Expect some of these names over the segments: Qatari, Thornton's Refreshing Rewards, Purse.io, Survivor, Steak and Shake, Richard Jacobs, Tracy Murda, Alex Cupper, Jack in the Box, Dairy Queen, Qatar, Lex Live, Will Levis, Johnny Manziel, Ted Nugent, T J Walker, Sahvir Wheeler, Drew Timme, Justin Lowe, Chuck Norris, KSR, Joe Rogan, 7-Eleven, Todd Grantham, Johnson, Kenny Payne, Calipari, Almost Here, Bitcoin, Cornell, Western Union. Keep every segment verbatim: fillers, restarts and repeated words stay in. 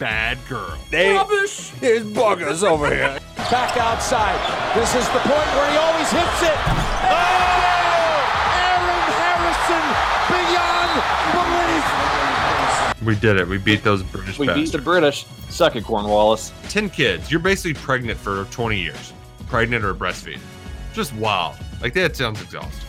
bad girl. They, Rubbish! There's buggers over here. Back outside. This is the point where he always hits it. Oh! Aaron Harrison beyond belief. We did it. We beat those British We bastards. beat the British. Suck it, Cornwallis. Ten kids. You're basically pregnant for twenty years. Pregnant or breastfeeding. Just wild. Like, that sounds exhausting.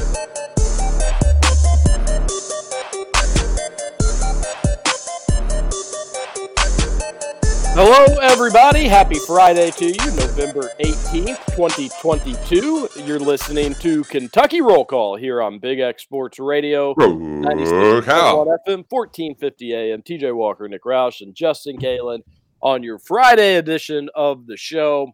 Hello, everybody. Happy Friday to you, November eighteenth, twenty twenty-two. You're listening to Kentucky Roll Call here on Big X Sports Radio, ninety-six point one F M, fourteen fifty A M. T J Walker, Nick Roush, and Justin Kalen on your Friday edition of the show.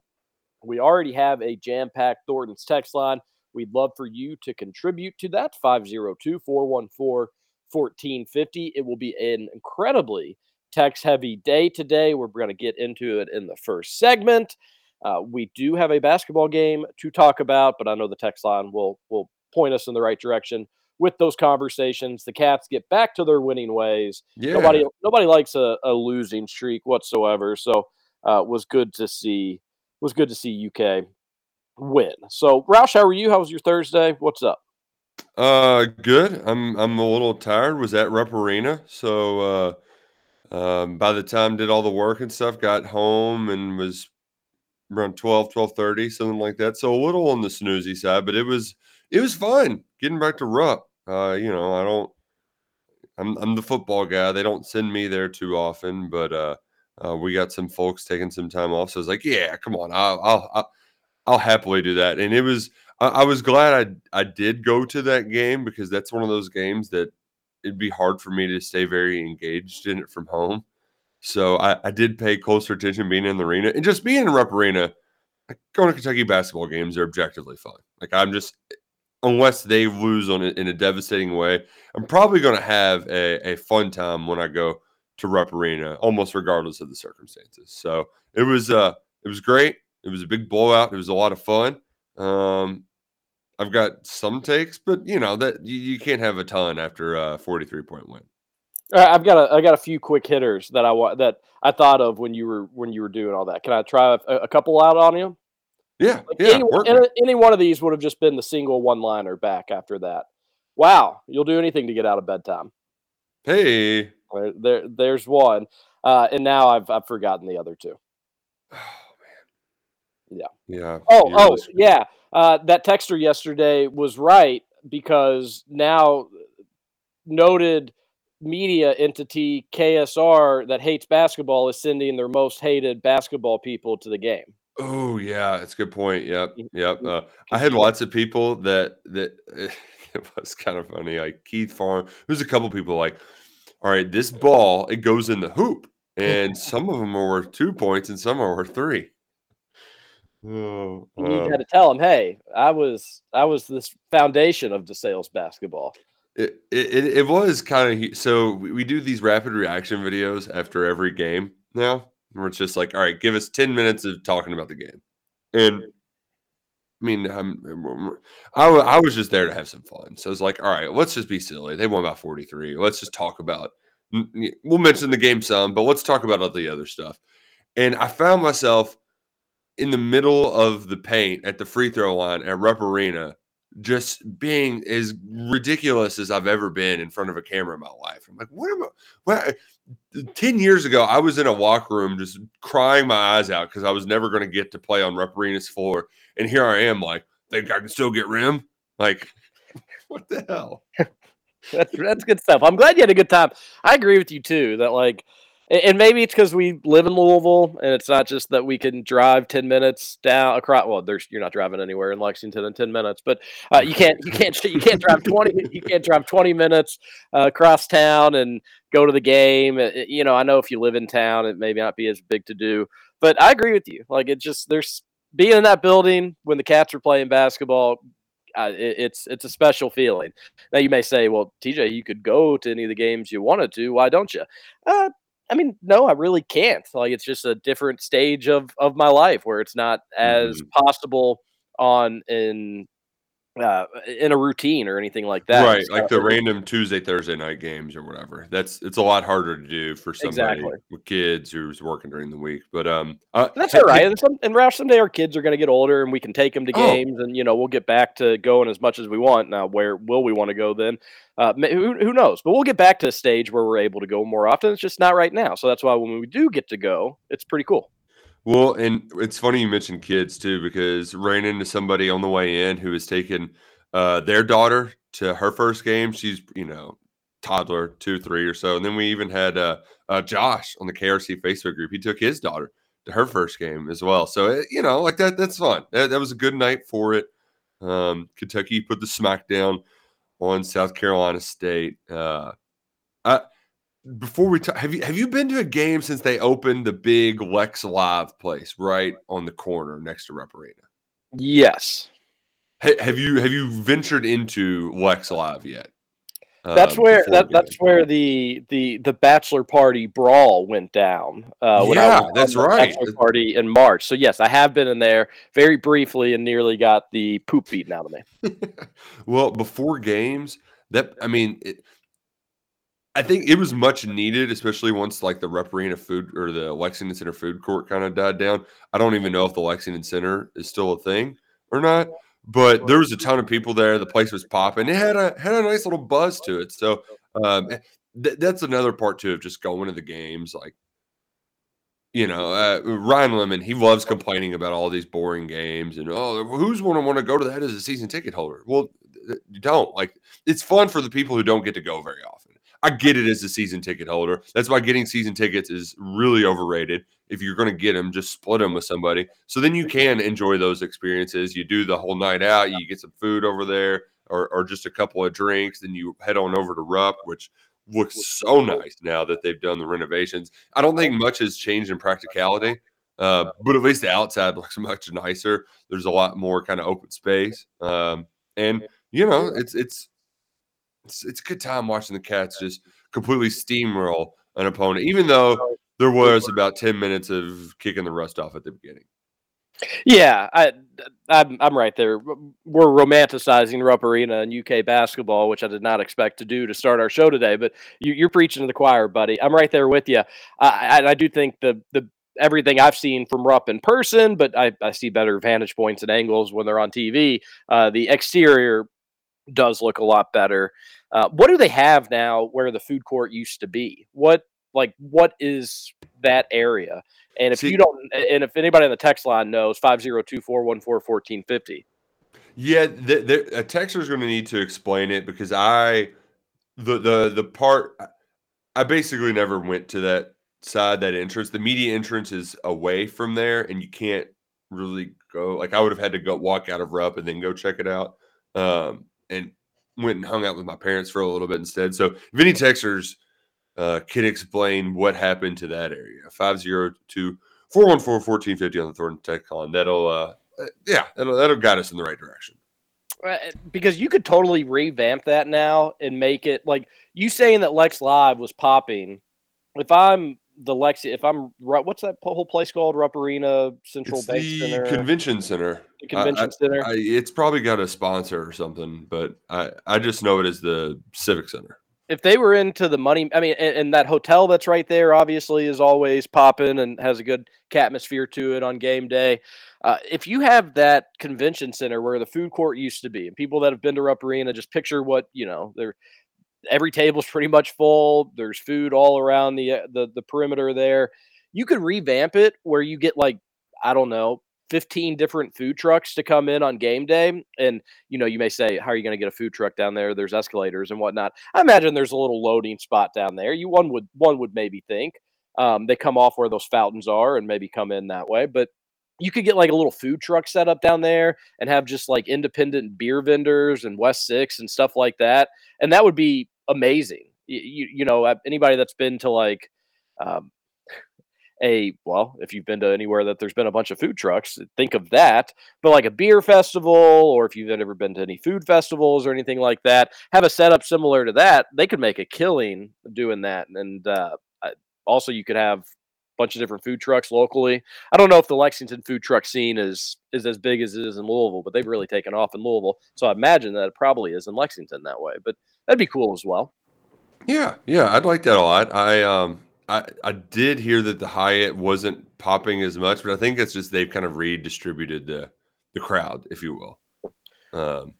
We already have a jam-packed Thornton's text line. We'd love for you to contribute to that, five oh two, four one four, fourteen fifty. It will be an incredibly text-heavy day today. We're going to get into it in the first segment. Uh, we do have a basketball game to talk about, but I know the text line will, will point us in the right direction with those conversations. The Cats get back to their winning ways. Yeah. Nobody nobody likes a, a losing streak whatsoever, so uh, was good to see was good to see U K win. So, Roush, how are you? How was your Thursday? What's up? Uh, good. I'm I'm a little tired. Was at Rupp Arena, so. Uh... Um, by the time did all the work and stuff, got home and was around twelve, twelve thirty, something like that. So a little on the snoozy side, but it was, it was fun getting back to Rupp. Uh, you know, I don't, I'm, I'm the football guy. They don't send me there too often, but, uh, uh, we got some folks taking some time off. So I was like, yeah, come on. I'll, I'll, I'll, I'll happily do that. And it was, I, I was glad I, I did go to that game because that's one of those games that, it'd be hard for me to stay very engaged in it from home. So I, I did pay closer attention being in the arena. And just being in Rupp Arena, like going to Kentucky basketball games are objectively fun. Like I'm just, unless they lose on it in a devastating way, I'm probably going to have a, a fun time when I go to Rupp Arena, almost regardless of the circumstances. So it was uh, it was great. It was a big blowout. It was a lot of fun. Um, I've got some takes, but you know that you, you can't have a ton after a forty-three point win. Right, I've got a I got a few quick hitters that I want that I thought of when you were when you were doing all that. Can I try a, a couple out on you? Yeah, like yeah. Any, any, any one of these would have just been the single one-liner back after that. Wow, you'll do anything to get out of bedtime. Hey, right, there there's one, uh, and now I've I've forgotten the other two. Yeah. Yeah. Oh, oh, listening. yeah. Uh, that texter yesterday was right because now noted media entity K S R that hates basketball is sending their most hated basketball people to the game. Oh, yeah. That's a good point. Yep. Yep. Uh, I had lots of people that, that it was kind of funny. Like Keith Farm, there's a couple people like, all right, this ball, it goes in the hoop. And some of them are worth two points and some are worth three. Oh, uh, you had to tell him, hey, I was I was this foundation of DeSales basketball. It it, it was kind of so we, we do these rapid reaction videos after every game now. Where it's just like, all right, give us ten minutes of talking about the game. And I mean, I'm, I I was just there to have some fun. So it's like, all right, let's just be silly. They won by forty-three. Let's just talk about. We'll mention the game some, but let's talk about all the other stuff. And I found myself in the middle of the paint at the free throw line at Rupp Arena, just being as ridiculous as I've ever been in front of a camera in my life. I'm like, what am I? What? ten years ago, I was in a locker room just crying my eyes out because I was never going to get to play on Rupp Arena's floor. And here I am like, think I can still get rim? Like, what the hell? that's, that's good stuff. I'm glad you had a good time. I agree with you, too, that, like, and maybe it's because we live in Louisville, and it's not just that we can drive ten minutes down across. Well, there's you're not driving anywhere in Lexington in ten minutes, but uh, you can't you can't you can't drive twenty you can't drive twenty minutes uh, across town and go to the game. It, you know, I know if you live in town, it may not be as big to do, but I agree with you. Like, it just there's being in that building when the Cats are playing basketball. Uh, it, it's it's a special feeling. Now you may say, well, T J, you could go to any of the games you wanted to. Why don't you? Uh, I mean, no, I really can't. Like, it's just a different stage of, of my life where it's not as mm. possible on in uh, in a routine or anything like that. Right, like the random Tuesday, Thursday night games or whatever. That's it's a lot harder to do for somebody exactly. with kids who's working during the week. But um, uh, that's all right. And, some, and Roush, someday our kids are going to get older and we can take them to games, oh. and you know we'll get back to going as much as we want. Now, where will we want to go then? Uh, who, who knows? But we'll get back to a stage where we're able to go more often. It's just not right now. So that's why when we do get to go, it's pretty cool. Well, and it's funny you mentioned kids too, because ran into somebody on the way in who was taking uh, their daughter to her first game. She's, you know, toddler, two, three or so. And then we even had uh, uh, Josh on the K R C Facebook group. He took his daughter to her first game as well. So, it, you know, like that, that's fun. That, that was a good night for it. Um, Kentucky put the smack down on South Carolina State. Uh, I, before we talk, have you have you been to a game since they opened the big Lex Live place right on the corner next to Rupp Arena? Yes. H- have you have you ventured into Lex Live yet? That's um, where that, that's where the, the the bachelor party brawl went down. Uh, when yeah, I was that's right. Bachelor party in March. So yes, I have been in there very briefly and nearly got the poop beaten out of me. Well, before games, that I mean, it, I think it was much needed, especially once like the Rupp Arena food or the Lexington Center food court kind of died down. I don't even know if the Lexington Center is still a thing or not. But there was a ton of people there. The place was popping. It had a had a nice little buzz to it. So um, th- that's another part too of just going to the games. Like, you know, uh, Ryan Lemon, he loves complaining about all these boring games and oh, who's going to want to go to that as a season ticket holder? Well, th- you don't. Like, it's fun for the people who don't get to go very often. I get it as a season ticket holder. That's why getting season tickets is really overrated. If you're going to get them, just split them with somebody. So then you can enjoy those experiences. You do the whole night out. You get some food over there or, or just a couple of drinks. Then you head on over to Rupp, which looks so nice now that they've done the renovations. I don't think much has changed in practicality, uh, but at least the outside looks much nicer. There's a lot more kind of open space. Um, and, you know, it's it's it's it's a good time watching the Cats just completely steamroll an opponent, even though – there was about ten minutes of kicking the rust off at the beginning. Yeah, I, I'm, I'm right there. We're romanticizing Rupp Arena and U K basketball, which I did not expect to do to start our show today. But you, you're preaching to the choir, buddy. I'm right there with you. I, I, I do think the the everything I've seen from Rupp in person, but I, I see better vantage points and angles when they're on T V. Uh, the exterior does look a lot better. Uh, what do they have now where the food court used to be? What Like, what is that area? And if See, you don't, and if anybody on the text line knows, five oh two, four one four, one four five oh. Yeah, the, the, a texter is going to need to explain it because I, the the the part, I basically never went to that side, that entrance. The media entrance is away from there, and you can't really go. Like, I would have had to go walk out of Rupp and then go check it out. Um, and went and hung out with my parents for a little bit instead. So if any texters Uh, can explain what happened to that area. five oh two, four one four, one four five oh on the Thornton Tech Con. That'll, uh, yeah, that'll, that'll guide us in the right direction. Because you could totally revamp that now and make it like you saying that Lex Live was popping. If I'm the Lexi, if I'm what's that whole place called? Rupp Arena, Central Bank Center, Convention Center. The Convention I, Center. I, I, it's probably got a sponsor or something, but I, I just know it as the Civic Center. If they were into the money, I mean, and, and that hotel that's right there obviously is always popping and has a good catmosphere to it on game day. Uh, if you have that convention center where the food court used to be and people that have been to Rupp Arena just picture what, you know, they're, every table's pretty much full. There's food all around the, the, the perimeter there. You could revamp it where you get like, I don't know, fifteen different food trucks to come in on game day. And, you know, you may say, how are you going to get a food truck down there? There's escalators and whatnot. I imagine there's a little loading spot down there. You one would one would maybe think um, they come off where those fountains are and maybe come in that way. But you could get like a little food truck set up down there and have just like independent beer vendors and West Six and stuff like that. And that would be amazing. You, you know, anybody that's been to like um, a, well, if you've been to anywhere that there's been a bunch of food trucks, think of that, but like a beer festival, or if you've ever been to any food festivals or anything like that, have a setup similar to that. They could make a killing doing that. And uh, also you could have a bunch of different food trucks locally. I don't know if the Lexington food truck scene is, is as big as it is in Louisville, but they've really taken off in Louisville. So I imagine that it probably is in Lexington that way, but that'd be cool as well. Yeah, yeah, I'd like that a lot. I um, I, I did hear that the Hyatt wasn't popping as much, but I think it's just they've kind of redistributed the the crowd, if you will. Um,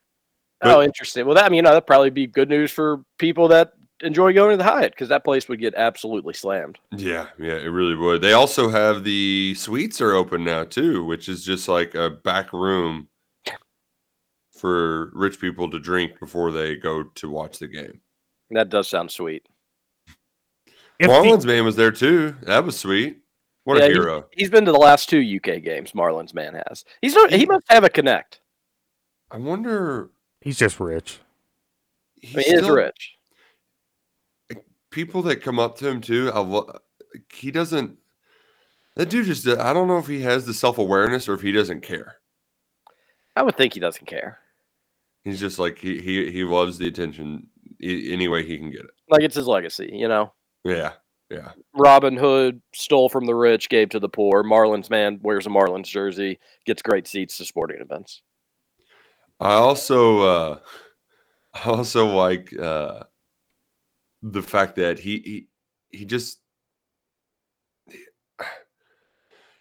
but, oh, interesting. Well, that, I mean, you know, that'd probably be good news for people that enjoy going to the Hyatt, because that place would get absolutely slammed. Yeah, yeah, it really would. They also have the suites are open now too, which is just like a back room for rich people to drink before they go to watch the game. That does sound sweet. If Marlins the, man was there too. That was sweet. What yeah, a hero. He's, he's been to the last two U K games. Marlins man has. He's not, he must have a connect. I wonder. He's just rich. He's I mean, he is rich. People that come up to him too. I lo- he doesn't. That dude just. I don't know if he has the self-awareness or if he doesn't care. I would think he doesn't care. He's just like he he he loves the attention. Any way he can get it. Like it's his legacy, you know? Yeah, yeah. Robin Hood stole from the rich, gave to the poor. Marlins man wears a Marlins jersey, gets great seats to sporting events. I also uh, I also like uh, the fact that he he, he just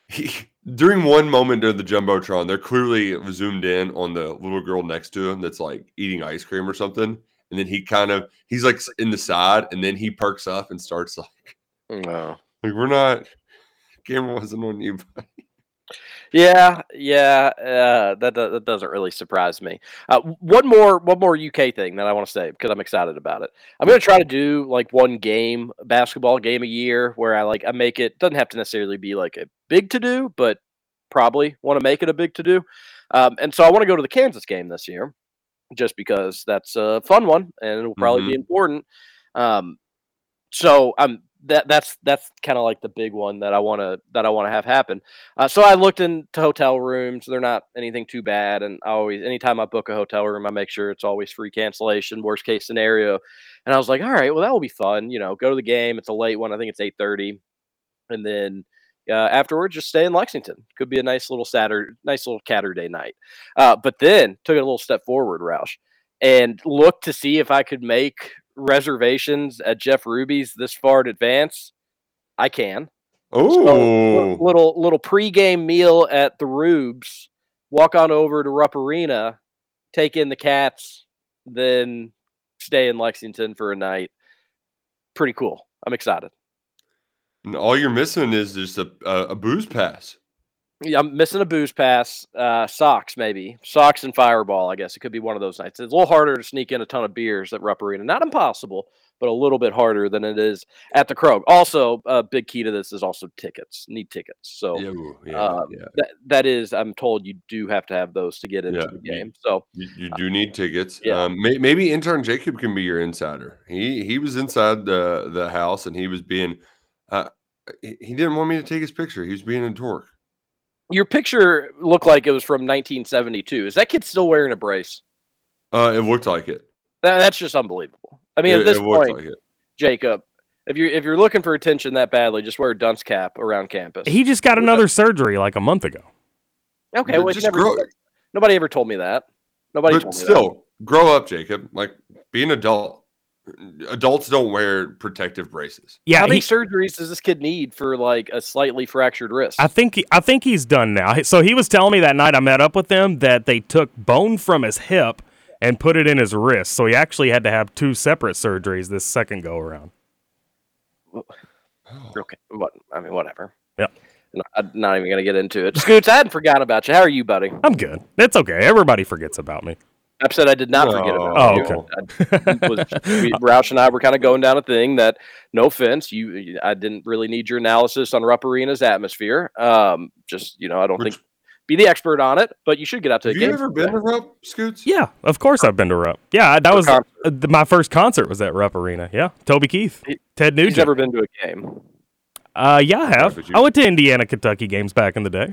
he, during one moment of the Jumbotron, they're clearly zoomed in on the little girl next to him that's like eating ice cream or something. And then he kind of, he's like in the side, and then he perks up and starts like, no, like we're not, camera wasn't on you, buddy. Yeah, yeah, uh, that, that doesn't really surprise me. Uh, one more, one more U K thing that I want to say because I'm excited about it. I'm going to try to do like one game, basketball game a year where I like, I make it, doesn't have to necessarily be like a big to do, but probably want to make it a big to do. Um, and so I want to go to the Kansas game this year, just because that's a fun one and it'll probably mm-hmm. be important. Um, so I'm that that's that's kind of like the big one that I want to that I want to have happen. Uh, so I looked into hotel rooms; they're not anything too bad. And I always, anytime I book a hotel room, I make sure it's always free cancellation, worst case scenario. And I was like, all right, well that will be fun. You know, go to the game. It's a late one. I think it's eight thirty, and then. Uh, afterwards, just stay in Lexington. Could be a nice little Saturday, nice little Catterday night. Uh, but then took it a little step forward, Roush, and looked to see if I could make reservations at Jeff Ruby's this far in advance. I can. Oh, so, little little pregame meal at the Rubes. Walk on over to Rupp Arena, take in the Cats, then stay in Lexington for a night. Pretty cool. I'm excited. And all you're missing is just a, a, a booze pass. Yeah, I'm missing a booze pass. Uh, socks, maybe. Socks and Fireball, I guess. It could be one of those nights. It's a little harder to sneak in a ton of beers at Rupp Arena. Not impossible, but a little bit harder than it is at the Krog. Also, a uh, big key to this is also tickets. Need tickets. So Ew, yeah, um, yeah. That, that is, I'm told, you do have to have those to get into yeah. the game. So You, you do need uh, tickets. Yeah. Um, may, maybe Intern Jacob can be your insider. He, he was inside the, the house, and he was being... Uh, he didn't want me to take his picture. He was being a dork. Your picture looked like it was from nineteen seventy-two. Is that kid still wearing a brace? Uh, it looked like it. That, that's just unbelievable. I mean, it, at this point, like Jacob, if you're, if you're looking for attention that badly, just wear a dunce cap around campus. He just got another yeah. surgery like a month ago. Okay, well, never, nobody ever told me that. Nobody but told me still, that. Still, grow up, Jacob. Like, be an adult. Adults don't wear protective braces. Yeah, how many he, surgeries does this kid need for like a slightly fractured wrist? I think he, I think he's done now. So he was telling me that night I met up with him that they took bone from his hip and put it in his wrist. So he actually had to have two separate surgeries this second go around. Okay, what I mean, whatever. Yeah. I'm not even going to get into it. Scoots, I hadn't forgotten about you. How are you, buddy? I'm good. It's okay. Everybody forgets about me. I said I did not forget about you. Oh, okay. I, I was, we, Roush and I were kind of going down a thing that, no offense, you, I didn't really need your analysis on Rupp Arena's atmosphere. Um, just, you know, I don't Rich. think be the expert on it, but you should get out to the Have game. Have you ever been that. to Rupp, Scoots? Yeah, of course I've been to Rupp. Yeah, that For was uh, my first concert was at Rupp Arena. Yeah, Toby Keith, he, Ted Nugent. He's never been to a game. Uh, yeah, I have. I went to Indiana-Kentucky games back in the day.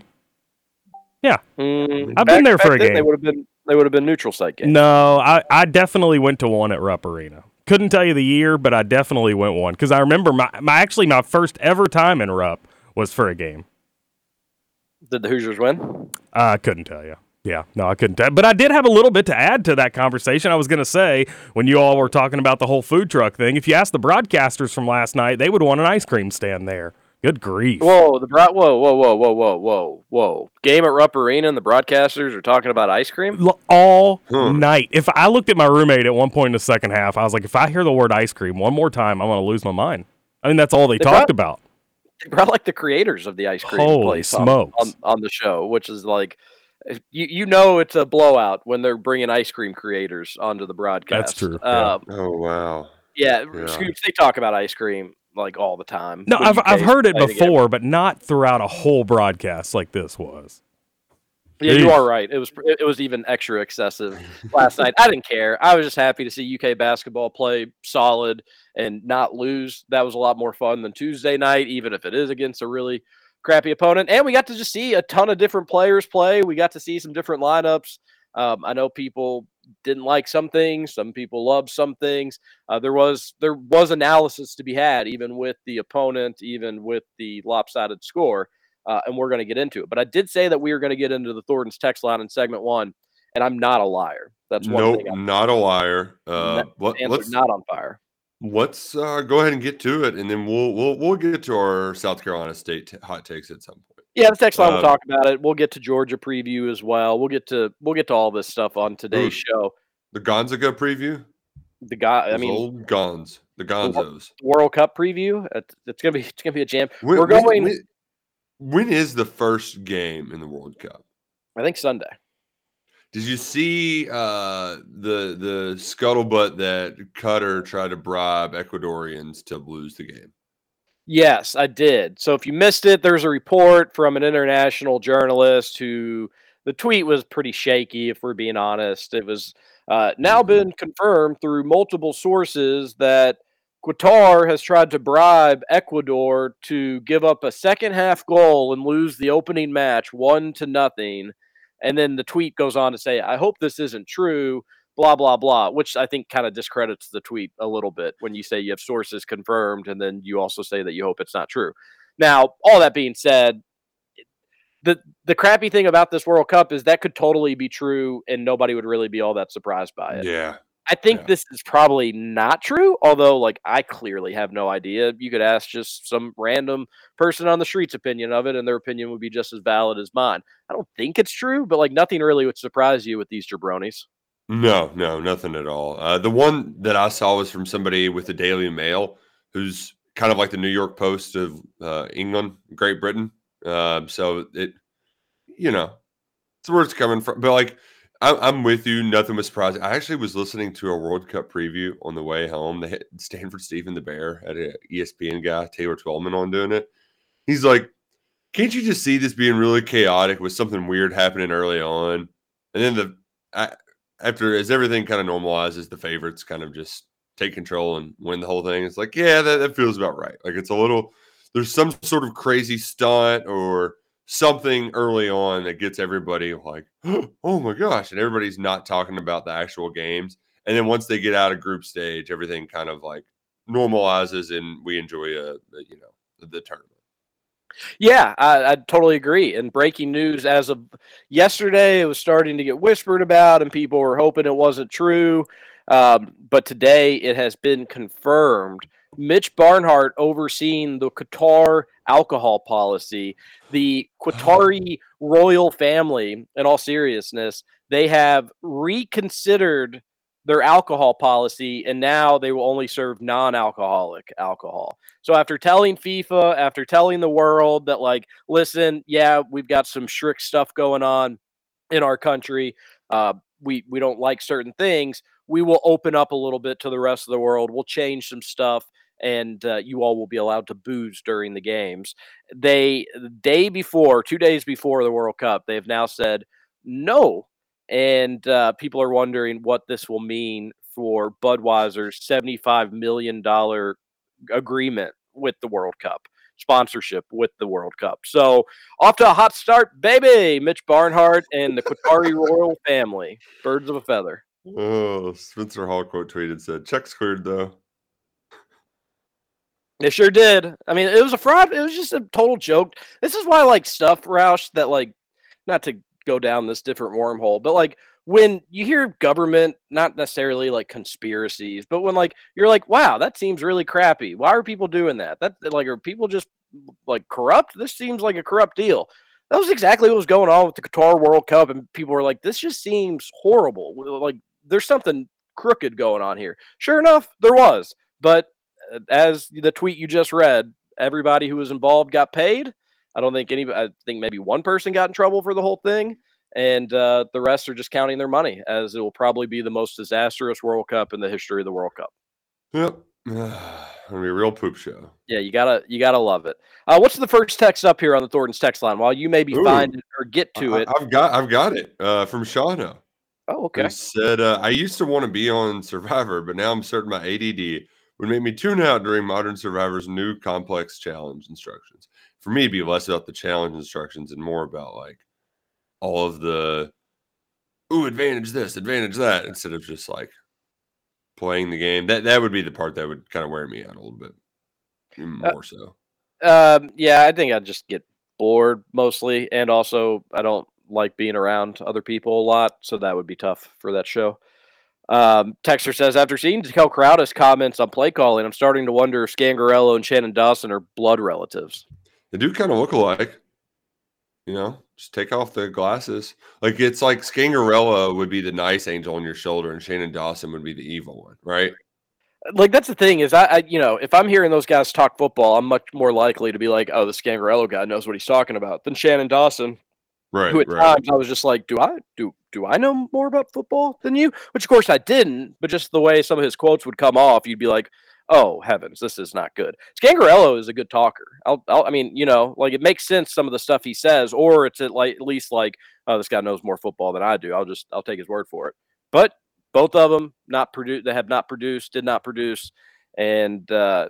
Yeah, mm, I've back, been there for a game. They would have been they would have been neutral site games. No, I, I definitely went to one at Rupp Arena. Couldn't tell you the year, but I definitely went one because I remember my, my actually my first ever time in Rupp was for a game. Did the Hoosiers win? I uh, couldn't tell you. Yeah, no, I couldn't tell. But I did have a little bit to add to that conversation. I was going to say, when you all were talking about the whole food truck thing, if you asked the broadcasters from last night, they would want an ice cream stand there. Good grief. Whoa, the bro- whoa, whoa, whoa, whoa, whoa, whoa, whoa. Game at Rupp Arena and the broadcasters are talking about ice cream? All hmm. night. If I looked at my roommate at one point in the second half, I was like, if I hear the word ice cream one more time, I'm going to lose my mind. I mean, that's all they, they talked brought, about. They brought like the creators of the ice cream Holy place smokes. On, on, on the show, which is like, You you know it's a blowout when they're bringing ice cream creators onto the broadcast. That's true. Um, yeah. Oh, wow. Yeah, yeah. Scoops, they talk about ice cream like all the time. No, I've I've heard it before, but not throughout a whole broadcast like this was. Yeah, Jeez. You are right. It was it was even extra excessive last night. I didn't care. I was just happy to see U K basketball play solid and not lose. That was a lot more fun than Tuesday night, even if it is against a really crappy opponent. And we got to just see a ton of different players play. We got to see some different lineups. Um, I know people didn't like some things. Some people loved some things. Uh, there was there was analysis to be had, even with the opponent, even with the lopsided score. Uh, and we're going to get into it. But I did say that we were going to get into the Thornton's text line in segment one. And I'm not a liar. That's one nope, thing. No, not a liar. Uh, what, let's not on fire. Let's uh, go ahead and get to it, and then we'll we'll we'll get to our South Carolina State t- hot takes at some point. Yeah, the next time um, we'll talk about it. We'll get to Georgia preview as well. We'll get to we'll get to all this stuff on today's oof. show. The Gonzaga preview. The guy, Go- I mean, old Gonz, the Gonzos. World Cup preview. It's gonna be it's gonna be a jam. When, We're going. When, when is the first game in the World Cup? I think Sunday. Did you see uh, the the scuttlebutt that Qatar tried to bribe Ecuadorians to lose the game? Yes, I did. So if you missed it, there's a report from an international journalist who the tweet was pretty shaky, if we're being honest. It was uh, now been confirmed through multiple sources that Qatar has tried to bribe Ecuador to give up a second half goal and lose the opening match one to nothing. And then the tweet goes on to say, I hope this isn't true, blah, blah, blah, which I think kind of discredits the tweet a little bit when you say you have sources confirmed and then you also say that you hope it's not true. Now, all that being said, the the crappy thing about this World Cup is that could totally be true and nobody would really be all that surprised by it. Yeah. I think yeah. this is probably not true, although like I clearly have no idea. You could ask just some random person on the street's opinion of it, and their opinion would be just as valid as mine. I don't think it's true, but like nothing really would surprise you with these jabronis. No, no, nothing at all. Uh, the one that I saw was from somebody with the Daily Mail, who's kind of like the New York Post of uh, England, Great Britain. Uh, so it, you know, it's where it's coming from, but like, I'm with you. Nothing was surprising. I actually was listening to a World Cup preview on the way home. They had Stanford Stephen the Bear had an E S P N guy, Taylor Twellman, on doing it. He's like, can't you just see this being really chaotic with something weird happening early on? And then the I, after as everything kind of normalizes, the favorites kind of just take control and win the whole thing. It's like, yeah, that, that feels about right. Like it's a little – there's some sort of crazy stunt or – something early on that gets everybody like, oh my gosh, and everybody's not talking about the actual games. And then once they get out of group stage, everything kind of like normalizes and we enjoy a, a you know, the, the tournament. Yeah, I, I totally agree. And breaking news as of yesterday, it was starting to get whispered about and people were hoping it wasn't true. Um, but today it has been confirmed. Mitch Barnhart overseeing the Qatar alcohol policy, the Qatari royal family, in all seriousness, they have reconsidered their alcohol policy, and now they will only serve non-alcoholic alcohol. So after telling FIFA, after telling the world that, like, listen, yeah, we've got some strict stuff going on in our country, uh, we, we don't like certain things, we will open up a little bit to the rest of the world, we'll change some stuff, and uh, you all will be allowed to booze during the games. They, the day before, two days before the World Cup, they have now said no. And uh, people are wondering what this will mean for Budweiser's seventy-five million dollars agreement with the World Cup, sponsorship with the World Cup. So off to a hot start, baby. Mitch Barnhart and the Qatari royal family. Birds of a feather. Oh, Spencer Hall quote tweeted, said, check's cleared, though. It sure did. I mean, it was a fraud. It was just a total joke. This is why I like stuff, Roush, that, like, not to go down this different wormhole, but like when you hear government, not necessarily like conspiracies, but when like you're like, wow, that seems really crappy, why are people doing that? That, like, are people just like corrupt? This seems like a corrupt deal. That was exactly what was going on with the Qatar World Cup, and people were like, this just seems horrible, like there's something crooked going on here. Sure enough, there was. But as the tweet you just read, everybody who was involved got paid. I don't think any, I think maybe one person got in trouble for the whole thing, and uh, the rest are just counting their money, as it will probably be the most disastrous World Cup in the history of the World Cup. Yep. It'll be a real poop show. Yeah, you gotta, you gotta love it. Uh, what's the first text up here on the Thornton's text line? While you may be Ooh, finding or get to I, it. I've got, I've got it uh, from Shauna. Oh, okay. Who said, uh, I used to want to be on Survivor, but now I'm certain my A D D would make me tune out during Modern Survivor's new complex challenge instructions. For me, it'd be less about the challenge instructions and more about, like, all of the, ooh, advantage this, advantage that, instead of just, like, playing the game. That that would be the part that would kind of wear me out a little bit, even more uh, so. Um, yeah, I think I'd just get bored mostly, and also I don't like being around other people a lot, so that would be tough for that show. Um, Texter says, after seeing Dekel Crowdis' comments on play calling, I'm starting to wonder if Scangarello and Shannon Dawson are blood relatives. They do kind of look alike, you know, just take off the glasses. Like, it's like Scangarello would be the nice angel on your shoulder and Shannon Dawson would be the evil one, right? Like, that's the thing is I, I you know, if I'm hearing those guys talk football, I'm much more likely to be like, oh, the Scangarello guy knows what he's talking about than Shannon Dawson. Right. Who at right. times I was just like, do I do, do I know more about football than you? Which of course I didn't, but just the way some of his quotes would come off, you'd be like, oh, heavens, this is not good. Scangarello is a good talker. I'll, I'll, I mean, you know, like, it makes sense, some of the stuff he says, or it's at, like, at least like, oh, this guy knows more football than I do. I'll just, I'll take his word for it. But both of them not produ- they have not produced, did not produce, and uh,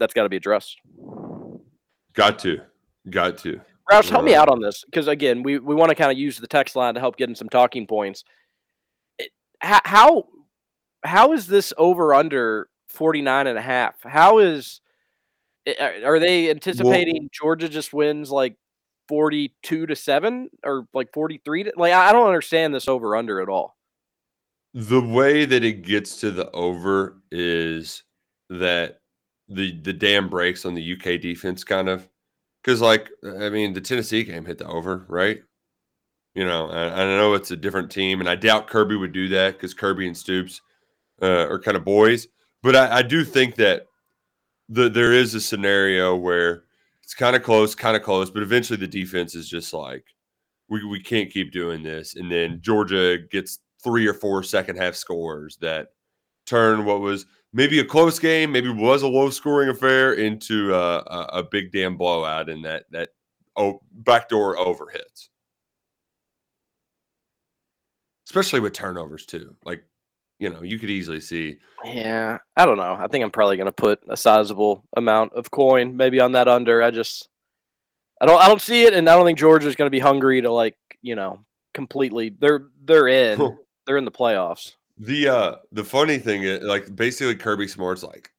that's got to be addressed. Got to. Got to. Roush, help me out on this, because, again, we, we want to kind of use the text line to help get in some talking points. It, how How is this over-under forty-nine and a half? How is, are they anticipating well, Georgia just wins like forty-two to seven or like forty-three to, like, I don't understand this over under at all. The way that it gets to the over is that the the dam breaks on the U K defense, kind of, because, like, I mean, the Tennessee game hit the over, right? You know, I, I know it's a different team, and I doubt Kirby would do that, because Kirby and Stoops uh, are kind of boys. But I, I do think that the, there is a scenario where it's kind of close, kind of close, but eventually the defense is just like, we, we can't keep doing this. And then Georgia gets three or four second-half scores that turn what was maybe a close game, maybe was a low-scoring affair, into a, a, a big damn blowout, and that, that oh, backdoor over hits. Especially with turnovers, too. Like, you know, you could easily see. Yeah, I don't know. I think I'm probably going to put a sizable amount of coin maybe on that under. I just, I don't, I don't see it, and I don't think Georgia's going to be hungry to, like, you know, completely. They're, they're in, they're in the playoffs. The, uh, the funny thing is, like, basically Kirby Smart's like,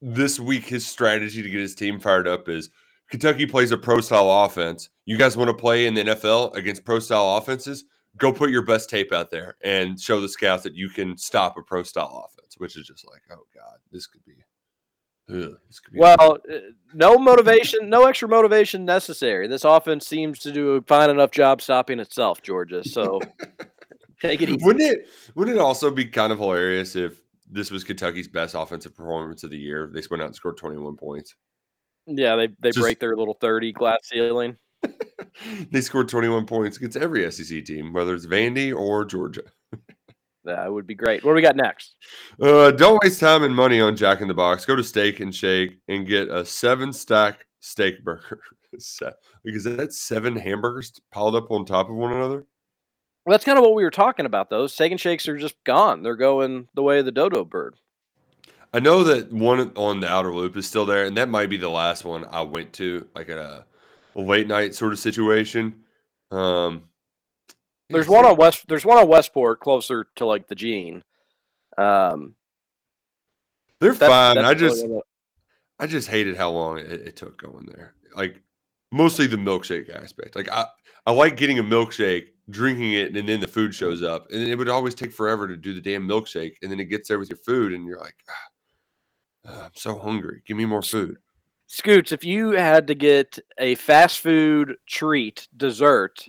this week his strategy to get his team fired up is Kentucky plays a pro style offense. You guys want to play in the N F L against pro style offenses? Go put your best tape out there and show the scouts that you can stop a pro-style offense, which is just like, oh, God, this could be ugh, – this could be Well, a- no motivation, no extra motivation necessary. This offense seems to do a fine enough job stopping itself, Georgia. So Take it easy. Wouldn't it, wouldn't it also be kind of hilarious if this was Kentucky's best offensive performance of the year? They went out and scored twenty-one points. Yeah, they, they Just, break their little thirty glass ceiling. They scored twenty-one points against every S E C team, whether it's Vandy or Georgia. That would be great. What do we got next? Uh, don't waste time and money on Jack in the Box. Go to Steak and Shake and get a seven-stack steak burger. Because that's seven hamburgers piled up on top of one another. Well, that's kind of what we were talking about, though. Steak and Shakes are just gone. They're going the way of the dodo bird. I know that one on the outer loop is still there, and that might be the last one I went to, like a, a late night sort of situation. Um, there's one on West. There's one on Westport, closer to like the Gene. Um, they're that's, fine. That's I just, really I just hated how long it, it took going there. Like mostly the milkshake aspect. Like I, I like getting a milkshake, drinking it, and then the food shows up, and it would always take forever to do the damn milkshake, and then it gets there with your food, and you're like. Ah. Uh, I'm so hungry. Give me more food. Scoots, if you had to get a fast food treat, dessert,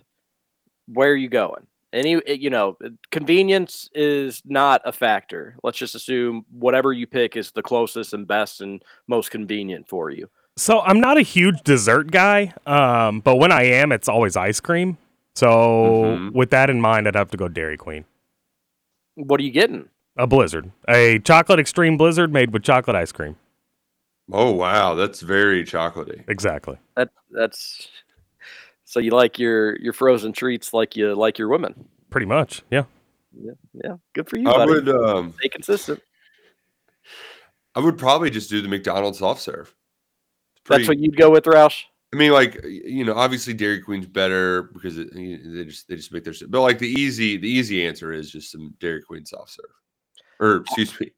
where are you going? Any, you know, convenience is not a factor. Let's just assume whatever you pick is the closest and best and most convenient for you. So I'm not a huge dessert guy, um, but when I am, it's always ice cream. So mm-hmm. with that in mind, I'd have to go Dairy Queen. What are you getting? A blizzard. A chocolate extreme blizzard made with chocolate ice cream. Oh, wow. That's very chocolatey. Exactly. That That's... So you like your, your frozen treats like you like your women. Pretty much, yeah. Yeah, yeah. Good for you, I buddy. Would, um, Stay consistent. I would probably just do the McDonald's soft serve. Pretty, that's what you'd go with, Roush? I mean, like, you know, obviously Dairy Queen's better because it, they just they just make their shit. But, like, the easy the easy answer is just some Dairy Queen soft serve. Or excuse me,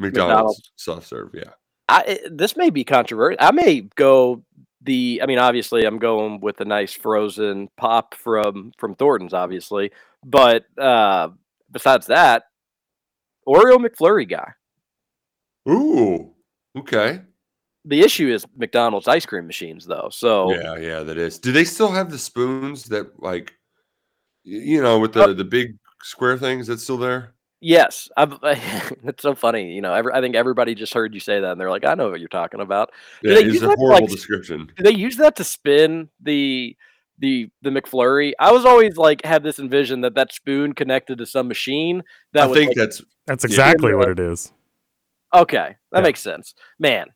McDonald's, McDonald's soft serve. Yeah, I, this may be controversial. I may go the. I mean, obviously, I'm going with a nice frozen pop from from Thornton's, obviously. But uh, besides that, Oreo McFlurry guy. Ooh, okay. The issue is McDonald's ice cream machines, though. So yeah, yeah, that is. Do they still have the spoons that like, you know, with the, the big square things? That's still there. Yes, I've, it's so funny. You know, every, I think everybody just heard you say that, and they're like, "I know what you're talking about." Do yeah, it's a horrible like, description. Do they use that to spin the the the McFlurry? I was always like, had this envision that that spoon connected to some machine. That I was, think like, that's that's exactly what it is. Okay, that yeah. makes sense, man.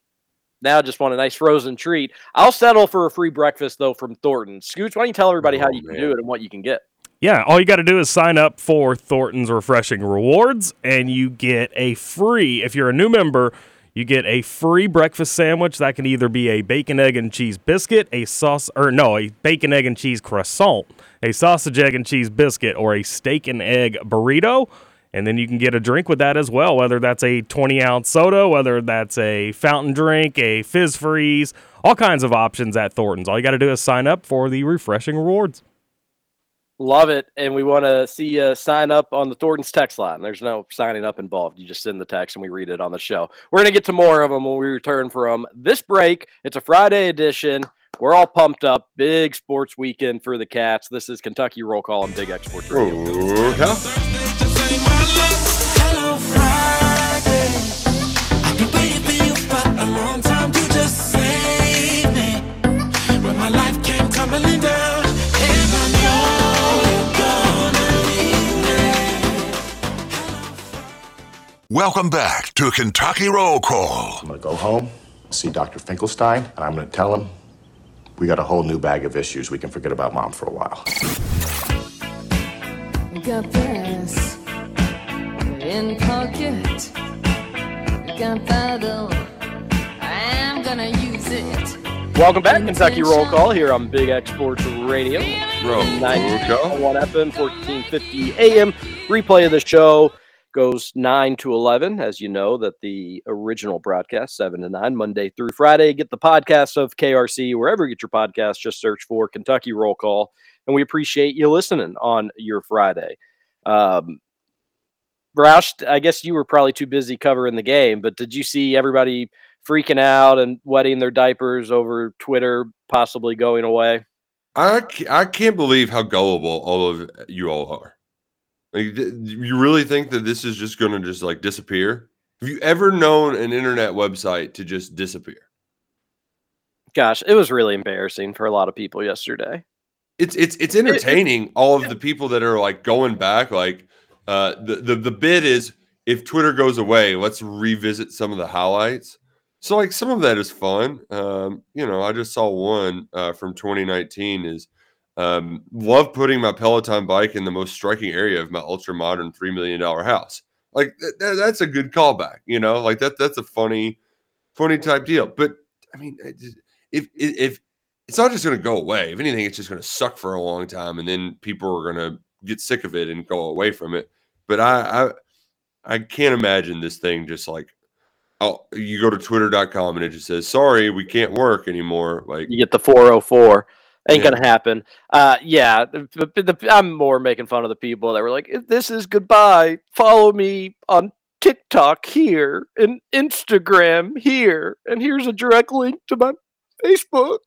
Now I just want a nice frozen treat. I'll settle for a free breakfast though from Thornton. Scooch, why don't you tell everybody oh, how you man. can do it and what you can get? Yeah, all you got to do is sign up for Thornton's Refreshing Rewards, and you get a free, if you're a new member, you get a free breakfast sandwich. That can either be a bacon, egg, and cheese biscuit, a sauce, or no, a bacon, egg, and cheese croissant, a sausage, egg, and cheese biscuit, or a steak and egg burrito. And then you can get a drink with that as well, whether that's a twenty-ounce soda, whether that's a fountain drink, a fizz freeze, all kinds of options at Thornton's. All you got to do is sign up for the Refreshing Rewards. Love it, and we want to see you sign up on the Thornton's text line. There's no signing up involved. You just send the text, and we read it on the show. We're going to get to more of them when we return from this break. It's a Friday edition. We're all pumped up. Big sports weekend for the Cats. This is Kentucky Roll Call on Big X Sports Radio. Welcome back to Kentucky Roll Call. I'm going to go home, see Doctor Finkelstein, and I'm going to tell him we got a whole new bag of issues. We can forget about Mom for a while. Got brass in pocket. Got battle. I'm going to use it. Welcome back, Kentucky Roll Call, here on Big X Sports Radio. Roll Call. one F M, fourteen fifty A M. Replay of the show goes nine to eleven, as you know, that the original broadcast, seven to nine, Monday through Friday. Get the podcast of K R C, wherever you get your podcast, just search for Kentucky Roll Call, and we appreciate you listening on your Friday. Um, Roush, I guess you were probably too busy covering the game, but did you see everybody freaking out and wetting their diapers over Twitter possibly going away? I, I can't believe how gullible all of you all are. Like, th- you really think that this is just going to just like disappear? Have you ever known an internet website to just disappear? Gosh, it was really embarrassing for a lot of people yesterday. It's it's it's entertaining. It, it, all of the people that are like going back, like uh, the, the the bid is if Twitter goes away, let's revisit some of the highlights. So like some of that is fun. Um, you know, I just saw one uh, from twenty nineteen is um, love putting my Peloton bike in the most striking area of my ultra modern three million dollars house. Like th- th- that's a good callback, you know, like that, that's a funny, funny type deal. But I mean, if, if, if it's not just going to go away, if anything, it's just going to suck for a long time. And then people are going to get sick of it and go away from it. But I, I, I can't imagine this thing just like, oh, you go to twitter dot com and it just says, sorry, we can't work anymore. Like you get the four oh four. Ain't yeah. going to happen. Uh, yeah. The, the, the, I'm more making fun of the people that were like, this is goodbye. Follow me on TikTok here and Instagram here. And here's a direct link to my Facebook.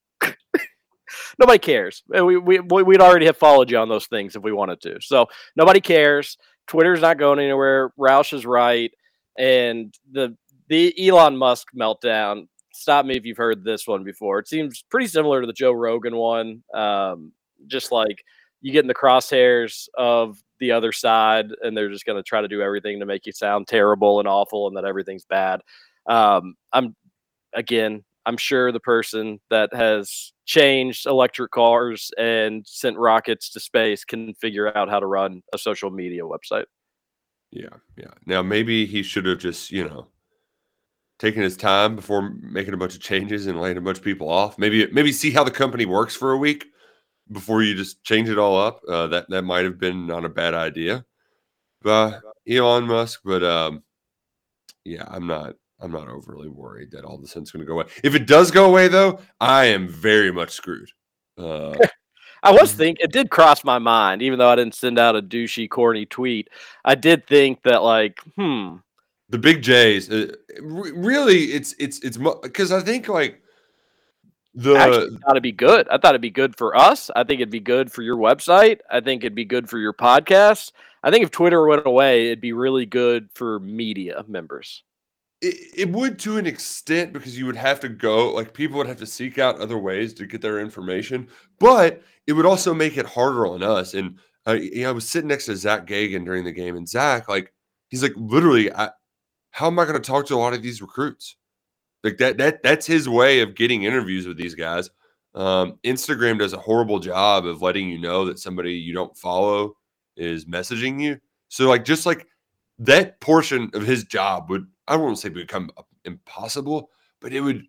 Nobody cares. We, we, we'd already have followed you on those things if we wanted to. So nobody cares. Twitter's not going anywhere. Roush is right. And the, the Elon Musk meltdown, stop me if you've heard this one before. It seems pretty similar to the Joe Rogan one. Um, just like you get in the crosshairs of the other side and they're just going to try to do everything to make you sound terrible and awful and that everything's bad. Um, I'm again, I'm sure the person that has changed electric cars and sent rockets to space can figure out how to run a social media website. Yeah. Yeah. Now maybe he should have just, you know, taking his time before making a bunch of changes and laying a bunch of people off. Maybe maybe see how the company works for a week before you just change it all up. Uh, that that might have been not a bad idea by Elon Musk. But um, yeah, I'm not I'm not overly worried that all this is going to go away. If it does go away, though, I am very much screwed. Uh, I was thinking, it did cross my mind, even though I didn't send out a douchey, corny tweet. I did think that, like, hmm. The big J's, uh, really, it's it's it's because I think like the Actually, I thought it'd be good. I thought it'd be good for us. I think it'd be good for your website. I think it'd be good for your podcast. I think if Twitter went away, it'd be really good for media members. It, it would to an extent because you would have to go like people would have to seek out other ways to get their information, but it would also make it harder on us. And uh, you know, I was sitting next to Zach Gagan during the game, and Zach like he's like literally I. How am I going to talk to a lot of these recruits? Like that, that that's his way of getting interviews with these guys. Um, Instagram does a horrible job of letting you know that somebody you don't follow is messaging you. So like, just like that portion of his job would, I won't say become impossible, but it would,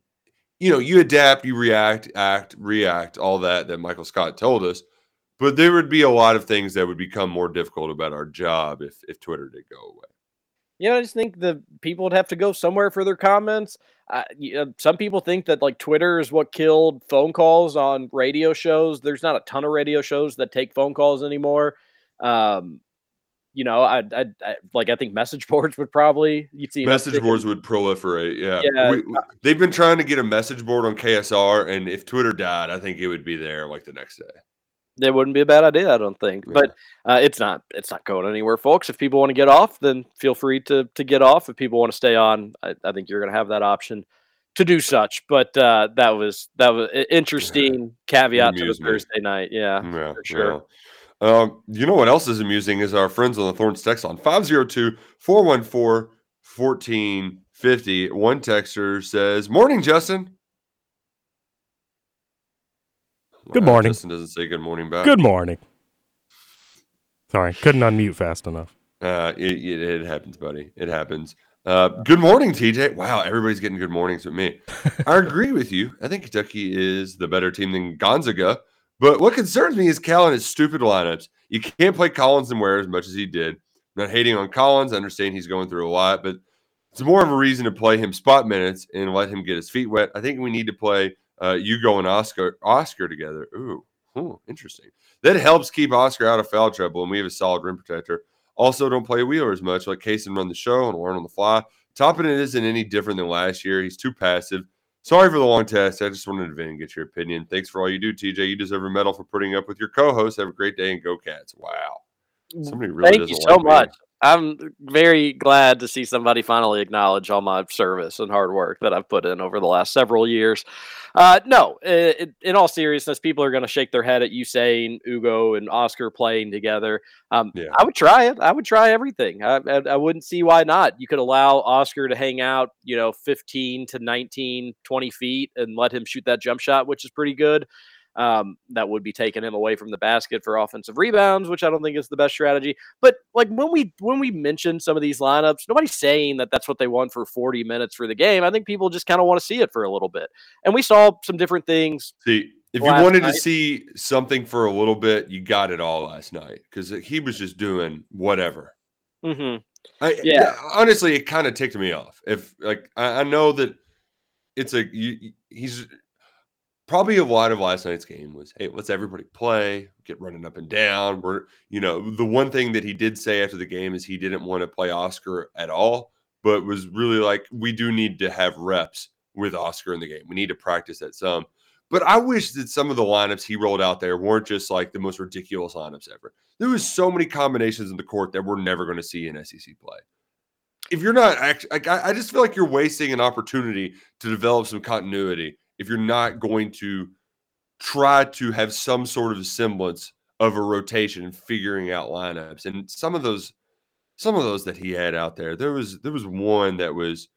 you know, you adapt, you react, act, react, all that, that Michael Scott told us, but there would be a lot of things that would become more difficult about our job if, if Twitter did go away. You know, I just think the people would have to go somewhere for their comments. Uh, you know, some people think that like Twitter is what killed phone calls on radio shows. There's not a ton of radio shows that take phone calls anymore. Um, you know, I, I, I like I think message boards would probably you'd see message boards would proliferate. Yeah, yeah. We, we, they've been trying to get a message board on K S R, and if Twitter died, I think it would be there like the next day. That wouldn't be a bad idea, I don't think. Yeah. But uh, it's not it's not going anywhere, folks. If people want to get off, then feel free to to get off. If people want to stay on, I, I think you're going to have that option to do such. But uh, that was that was an interesting yeah. caveat to the Thursday night. Yeah, yeah for sure. Yeah. Um, you know what else is amusing is our friends on the Thorns text line. five oh two, four one four, one four five oh. One texter says, morning, Justin. Good wow, morning. Justin doesn't say good morning back. Good morning. Sorry, couldn't unmute fast enough. Uh, it, it, it happens, buddy. It happens. Uh, good morning, T J. Wow, everybody's getting good mornings with me. I agree with you. I think Kentucky is the better team than Gonzaga. But what concerns me is Cal and his stupid lineups. You can't play Collins and Ware as much as he did. I'm not hating on Collins. I understand he's going through a lot, but it's more of a reason to play him spot minutes and let him get his feet wet. I think we need to play Uh, Hugo and Oscar Oscar together. Ooh, ooh, interesting. That helps keep Oscar out of foul trouble, and we have a solid rim protector. Also, don't play Wheeler as much. Let Kaysen run the show and learn on the fly. Toppin isn't any different than last year. He's too passive. Sorry for the long test. I just wanted to vent and get your opinion. Thanks for all you do, T J. You deserve a medal for putting up with your co-host. Have a great day and go Cats. Wow. Somebody really thank you so much. Me. I'm very glad to see somebody finally acknowledge all my service and hard work that I've put in over the last several years. Uh, no, it, in all seriousness, people are going to shake their head at Usain, Ugo, and Oscar playing together. Um, yeah. I would try it. I would try everything. I, I, I wouldn't see why not. You could allow Oscar to hang out, you know, fifteen to nineteen, twenty feet and let him shoot that jump shot, which is pretty good. Um, that would be taking him away from the basket for offensive rebounds, which I don't think is the best strategy. But like when we when we mention some of these lineups, nobody's saying that that's what they want for forty minutes for the game. I think people just kind of want to see it for a little bit. And we saw some different things. See, if you wanted night. to see something for a little bit, you got it all last night because he was just doing whatever. Mm-hmm. I, yeah. Honestly, it kind of ticked me off. If like I, I know that it's a you, he's. Probably a lot of last night's game was, hey, let's everybody play, get running up and down. We're, you know, the one thing that he did say after the game is he didn't want to play Oscar at all, but was really like, we do need to have reps with Oscar in the game. We need to practice that some. But I wish that some of the lineups he rolled out there weren't just like the most ridiculous lineups ever. There was so many combinations in the court that we're never going to see in S E C play. If you're not actually, like, I, I just feel like you're wasting an opportunity to develop some continuity if you're not going to try to have some sort of semblance of a rotation and figuring out lineups. And some of those, some of those that he had out there, there was, there was one that was,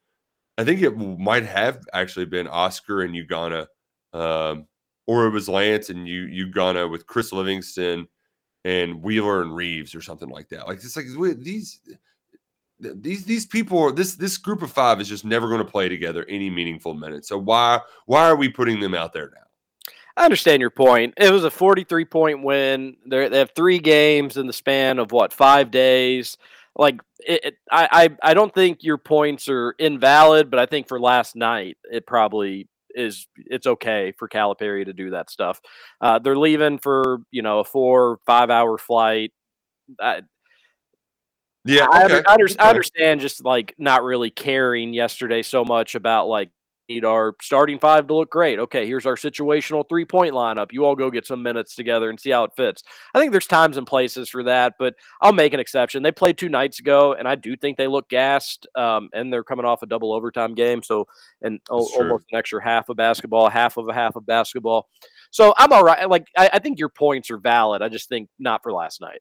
I think it might have actually been Oscar and Ugana, um, or it was Lance and U- Ugana with Chris Livingston and Wheeler and Reeves or something like that. Like it's like these, These these people are, this this group of five is just never going to play together any meaningful minutes. So why why are we putting them out there now? I understand your point. It was a forty-three point win. They're, they have three games in the span of what five days. Like it, it, I, I I don't think your points are invalid, but I think for last night it probably is. It's okay for Calipari to do that stuff. Uh, they're leaving for you know a four five hour flight. I, Yeah, okay. I, I, under, I understand just like not really caring yesterday so much about like need our starting five to look great. Okay, here's our situational three-point lineup. You all go get some minutes together and see how it fits. I think there's times and places for that, but I'll make an exception. They played two nights ago, and I do think they look gassed, um, and they're coming off a double overtime game, so and o- almost an extra half of basketball, half of a half of basketball. So I'm all right. Like I, I think your points are valid. I just think not for last night.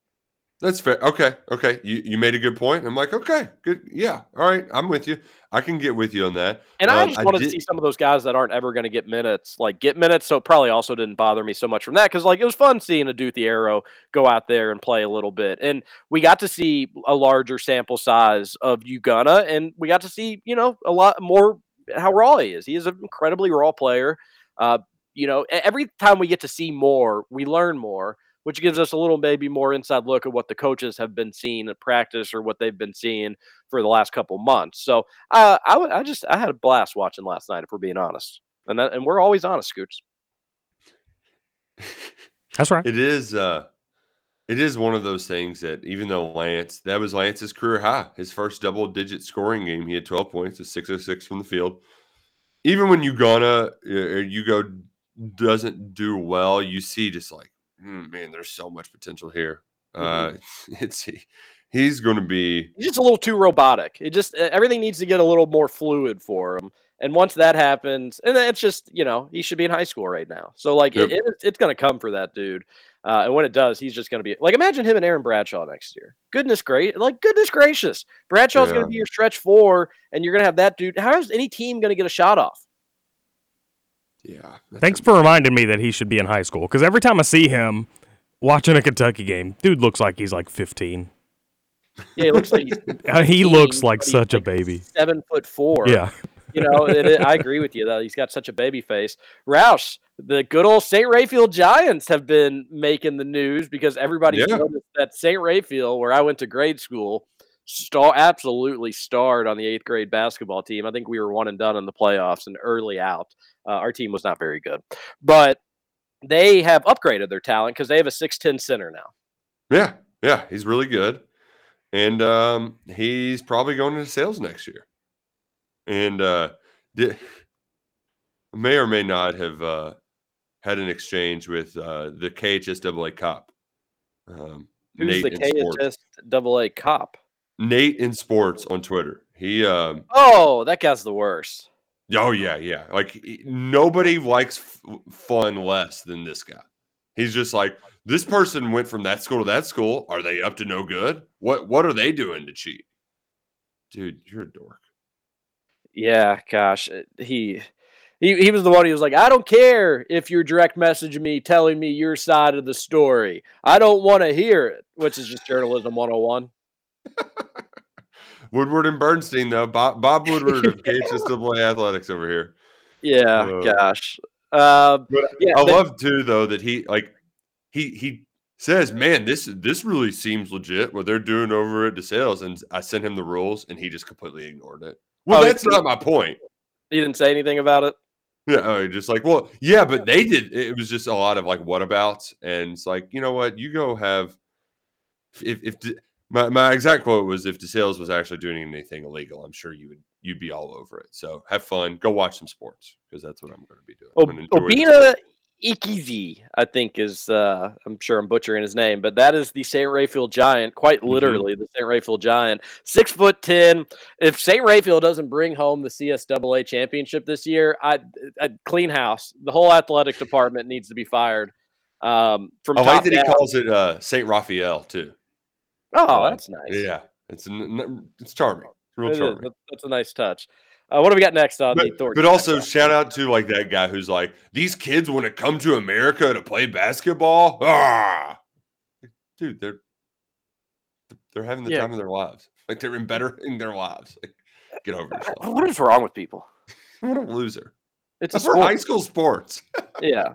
That's fair. Okay. Okay. You you made a good point. I'm like, okay, good. Yeah. All right. I'm with you. I can get with you on that. And um, I just wanted I did... to see some of those guys that aren't ever going to get minutes, like get minutes. So it probably also didn't bother me so much from that. Cause like, it was fun seeing a Duthie Arrow go out there and play a little bit. And we got to see a larger sample size of Ugana, and we got to see, you know, a lot more how raw he is. He is an incredibly raw player. Uh, you know, every time we get to see more, we learn more, which gives us a little maybe more inside look at what the coaches have been seeing at practice or what they've been seeing for the last couple months. So uh, I, w- I just I had a blast watching last night, if we're being honest, and that, and we're always honest, Scoots. That's right. It is. Uh, it is one of those things that even though Lance, that was Lance's career high, his first double-digit scoring game, he had twelve points, a six of six from the field. Even when Ugana or Ugo doesn't do well, you see just like, man, there's so much potential here. Uh, mm-hmm. It's he, he's going to be he's just a little too robotic. It just everything needs to get a little more fluid for him. And once that happens, and it's just you know he should be in high school right now. So like yep. it, it, it's going to come for that dude. Uh, and when it does, he's just going to be like imagine him and Aaron Bradshaw next year. Goodness great, like goodness gracious, Bradshaw's yeah. going to be your stretch four, and you're going to have that dude. How is any team going to get a shot off? Yeah. Thanks for reminding me that he should be in high school, because every time I see him watching a Kentucky game, dude looks like he's like fifteen. Yeah, he looks like he's he looks like such a baby. Seven foot four. Yeah. You know, it, it, I agree with you though. He's got such a baby face. Roush, the good old Saint Rayfield Giants have been making the news because everybody yeah. noticed that Saint Rayfield, where I went to grade school, star absolutely starred on the eighth grade basketball team. I think we were one and done in the playoffs and early out. Uh, our team was not very good, but they have upgraded their talent because they have a six ten center now. Yeah, yeah, he's really good, and um, he's probably going into sales next year. And uh, did, may or may not have uh, had an exchange with uh, the K H S A A cop. Um, Who's Nate the K S S double A cop? Nate in sports on Twitter. He um, oh, that guy's the worst. Oh yeah, yeah. Like nobody likes f- fun less than this guy. He's just like, this person went from that school to that school. Are they up to no good? What What are they doing to cheat? Dude, you're a dork. Yeah, gosh, he. He he was the one who was like, I don't care if you're direct messaging me telling me your side of the story. I don't want to hear it, which is just journalism one oh one. Woodward and Bernstein, though. Bob, Bob Woodward of K H S A A Athletics over here. Yeah, uh, gosh. Uh, yeah, I they, love, too, though, that he like he he says, man, this, this really seems legit, what they're doing over at DeSales. And I sent him the rules, and he just completely ignored it. Well, oh, that's not my point. He didn't say anything about it? Yeah, oh, just like, well, yeah, but they did. It was just a lot of like whatabouts, and it's like, you know what? You go have. If if my, my exact quote was, if DeSales was actually doing anything illegal, I'm sure you would you'd be all over it. So have fun, go watch some sports, because that's what I'm going to be doing. Oh, Obina Ikizi, I think is. Uh, I'm sure I'm butchering his name, but that is the Saint Rayfield Giant, quite literally mm-hmm. the Saint Rayfield Giant, six foot ten. If Saint Rayfield doesn't bring home the C S A A championship this year, I I'd clean house. The whole athletic department needs to be fired. Um, from I like that down. He calls it uh, Saint Raphael too. Oh, um, that's nice. Yeah, it's it's charming. It's real it charming. Is. That's a nice touch. Uh, what do we got next on but, the Thornton's? But also, shout out to like that guy who's like, these kids want to come to America to play basketball. Ah! Dude, they're they're having the yeah. time of their lives. Like they're embettering their lives. Like, get over yourself. What is wrong with people? What a loser! It's a for sport. High school sports. Yeah.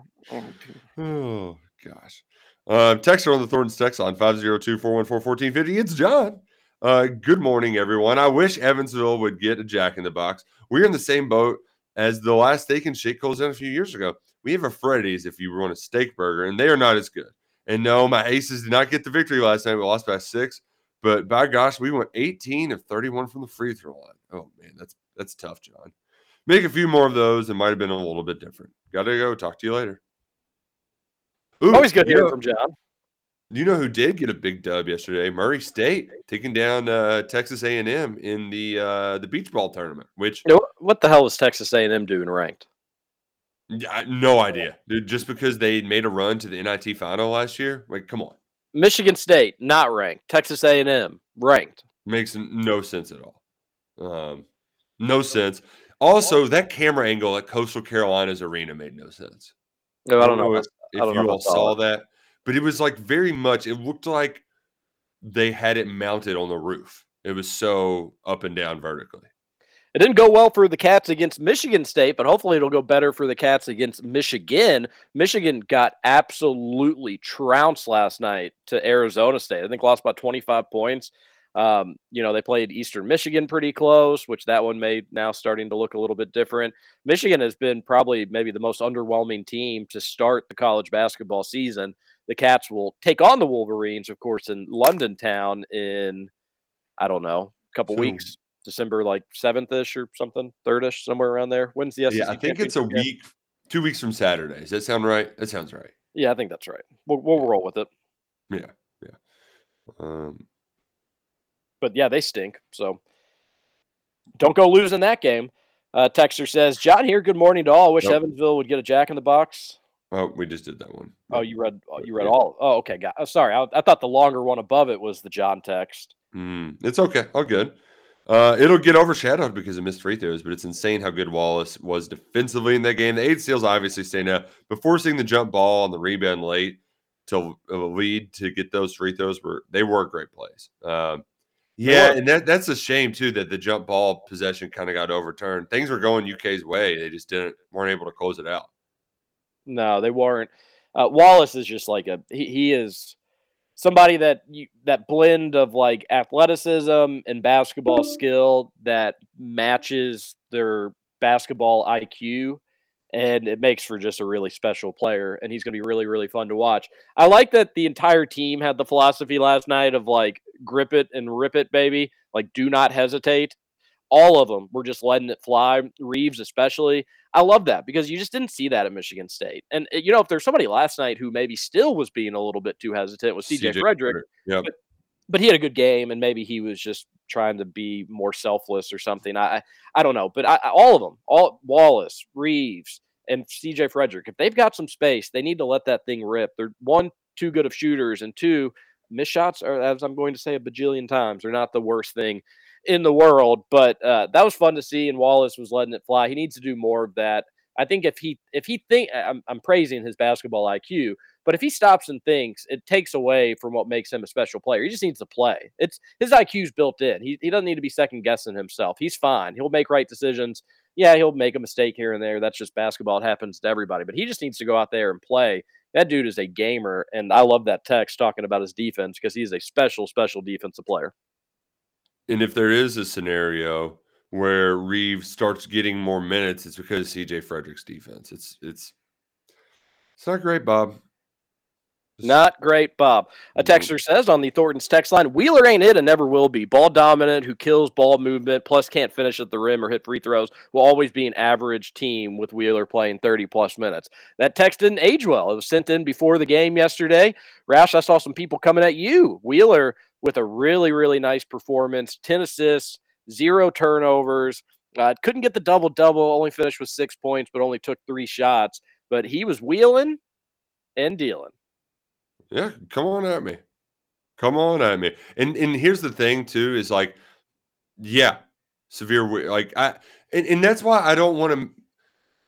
Oh gosh. Uh, text on the Thornton's text on five oh two, four one four, one four five oh. It's John. Uh, good morning, everyone. I wish Evansville would get a Jack in the Box. We're in the same boat as the last Steak and Shake closed down a few years ago. We have a Freddy's if you want a steak burger, and they are not as good. And no, my Aces did not get the victory last night. We lost by six, but by gosh, we went eighteen of thirty-one from the free throw line. Oh, man, that's that's tough, John. Make a few more of those. It might have been a little bit different. Got to go. Talk to you later. Ooh, always good to hear from John. You know who did get a big dub yesterday? Murray State taking down uh, Texas A and M in the uh, the beach ball tournament. Which you know, what the hell was Texas A and M doing ranked? I, no idea. Dude, just because they made a run to the N I T final last year, like come on. Michigan State not ranked. Texas A and M ranked. Makes no sense at all. Um, no sense. Also, that camera angle at Coastal Carolina's arena made no sense. No, I don't know if, if don't you know all saw that. that. But it was like very much, it looked like they had it mounted on the roof. It was so up and down vertically. It didn't go well for the Cats against Michigan State, but hopefully it'll go better for the Cats against Michigan. Michigan got absolutely trounced last night to Arizona State. I think lost by twenty-five points. Um, you know, they played Eastern Michigan pretty close, which that one may now starting to look a little bit different. Michigan has been probably maybe the most underwhelming team to start the college basketball season. The Cats will take on the Wolverines, of course, in London Town in, I don't know, a couple so, weeks, December like seventh-ish or something, third-ish, somewhere around there. When's the S E C? Yeah, I think it's a week, two weeks from Saturday. Does that sound right? That sounds right. Yeah, I think that's right. We'll, we'll roll with it. Yeah, yeah. Um, but, yeah, they stink, so don't go losing that game. Uh, Texter says, John here, good morning to all. I wish nope. Evansville would get a Jack in the Box. Oh, we just did that one. Oh, you read you read yeah. all. Oh, okay. Got, oh, sorry. I, I thought the longer one above it was the John text. Mm, it's okay. All good. Uh, it'll get overshadowed because of missed free throws, but it's insane how good Wallace was defensively in that game. The eight steals obviously staying up, but forcing the jump ball on the rebound late to a lead to get those free throws, were they were great plays. Um, yeah, and that that's a shame, too, that the jump ball possession kind of got overturned. Things were going U K's way. They just didn't weren't able to close it out. No, they weren't. Uh, Wallace is just like a he, he is somebody that you, that blend of like athleticism and basketball skill that matches their basketball I Q, and it makes for just a really special player, and he's going to be really, really fun to watch. I like that the entire team had the philosophy last night of like grip it and rip it, baby. Like do not hesitate. All of them were just letting it fly, Reeves especially. I love that because you just didn't see that at Michigan State. And, you know, if there's somebody last night who maybe still was being a little bit too hesitant was C J Frederick. Yep. But, but he had a good game, and maybe he was just trying to be more selfless or something. I I don't know. But I, all of them, all Wallace, Reeves, and C J Frederick, if they've got some space, they need to let that thing rip. They're, one, too good of shooters, and two, missed shots are, as I'm going to say a bajillion times, they're not the worst thing in the world, but uh, that was fun to see, and Wallace was letting it fly. He needs to do more of that. I think if he if he think I'm, I'm praising his basketball I Q, but if he stops and thinks, it takes away from what makes him a special player. He just needs to play. It's his I Q's built in. He he doesn't need to be second guessing himself. He's fine. He'll make right decisions. Yeah, he'll make a mistake here and there. That's just basketball. It happens to everybody. But he just needs to go out there and play. That dude is a gamer, and I love that text talking about his defense because he's a special, special defensive player. And if there is a scenario where Reeves starts getting more minutes, it's because of C J Frederick's defense. It's it's it's not great, Bob. It's not great, Bob. A texter says on the Thornton's text line, Wheeler ain't it and never will be. Ball dominant, who kills ball movement, plus can't finish at the rim or hit free throws, will always be an average team with Wheeler playing thirty-plus minutes. That text didn't age well. It was sent in before the game yesterday. Roush, I saw some people coming at you. Wheeler with a really, really nice performance, ten assists, zero turnovers. Uh, couldn't get the double-double, only finished with six points, but only took three shots. But he was wheeling and dealing. Yeah, come on at me. Come on at me. And and here's the thing, too, is like, yeah, severe. Like I, and, and that's why I don't want to,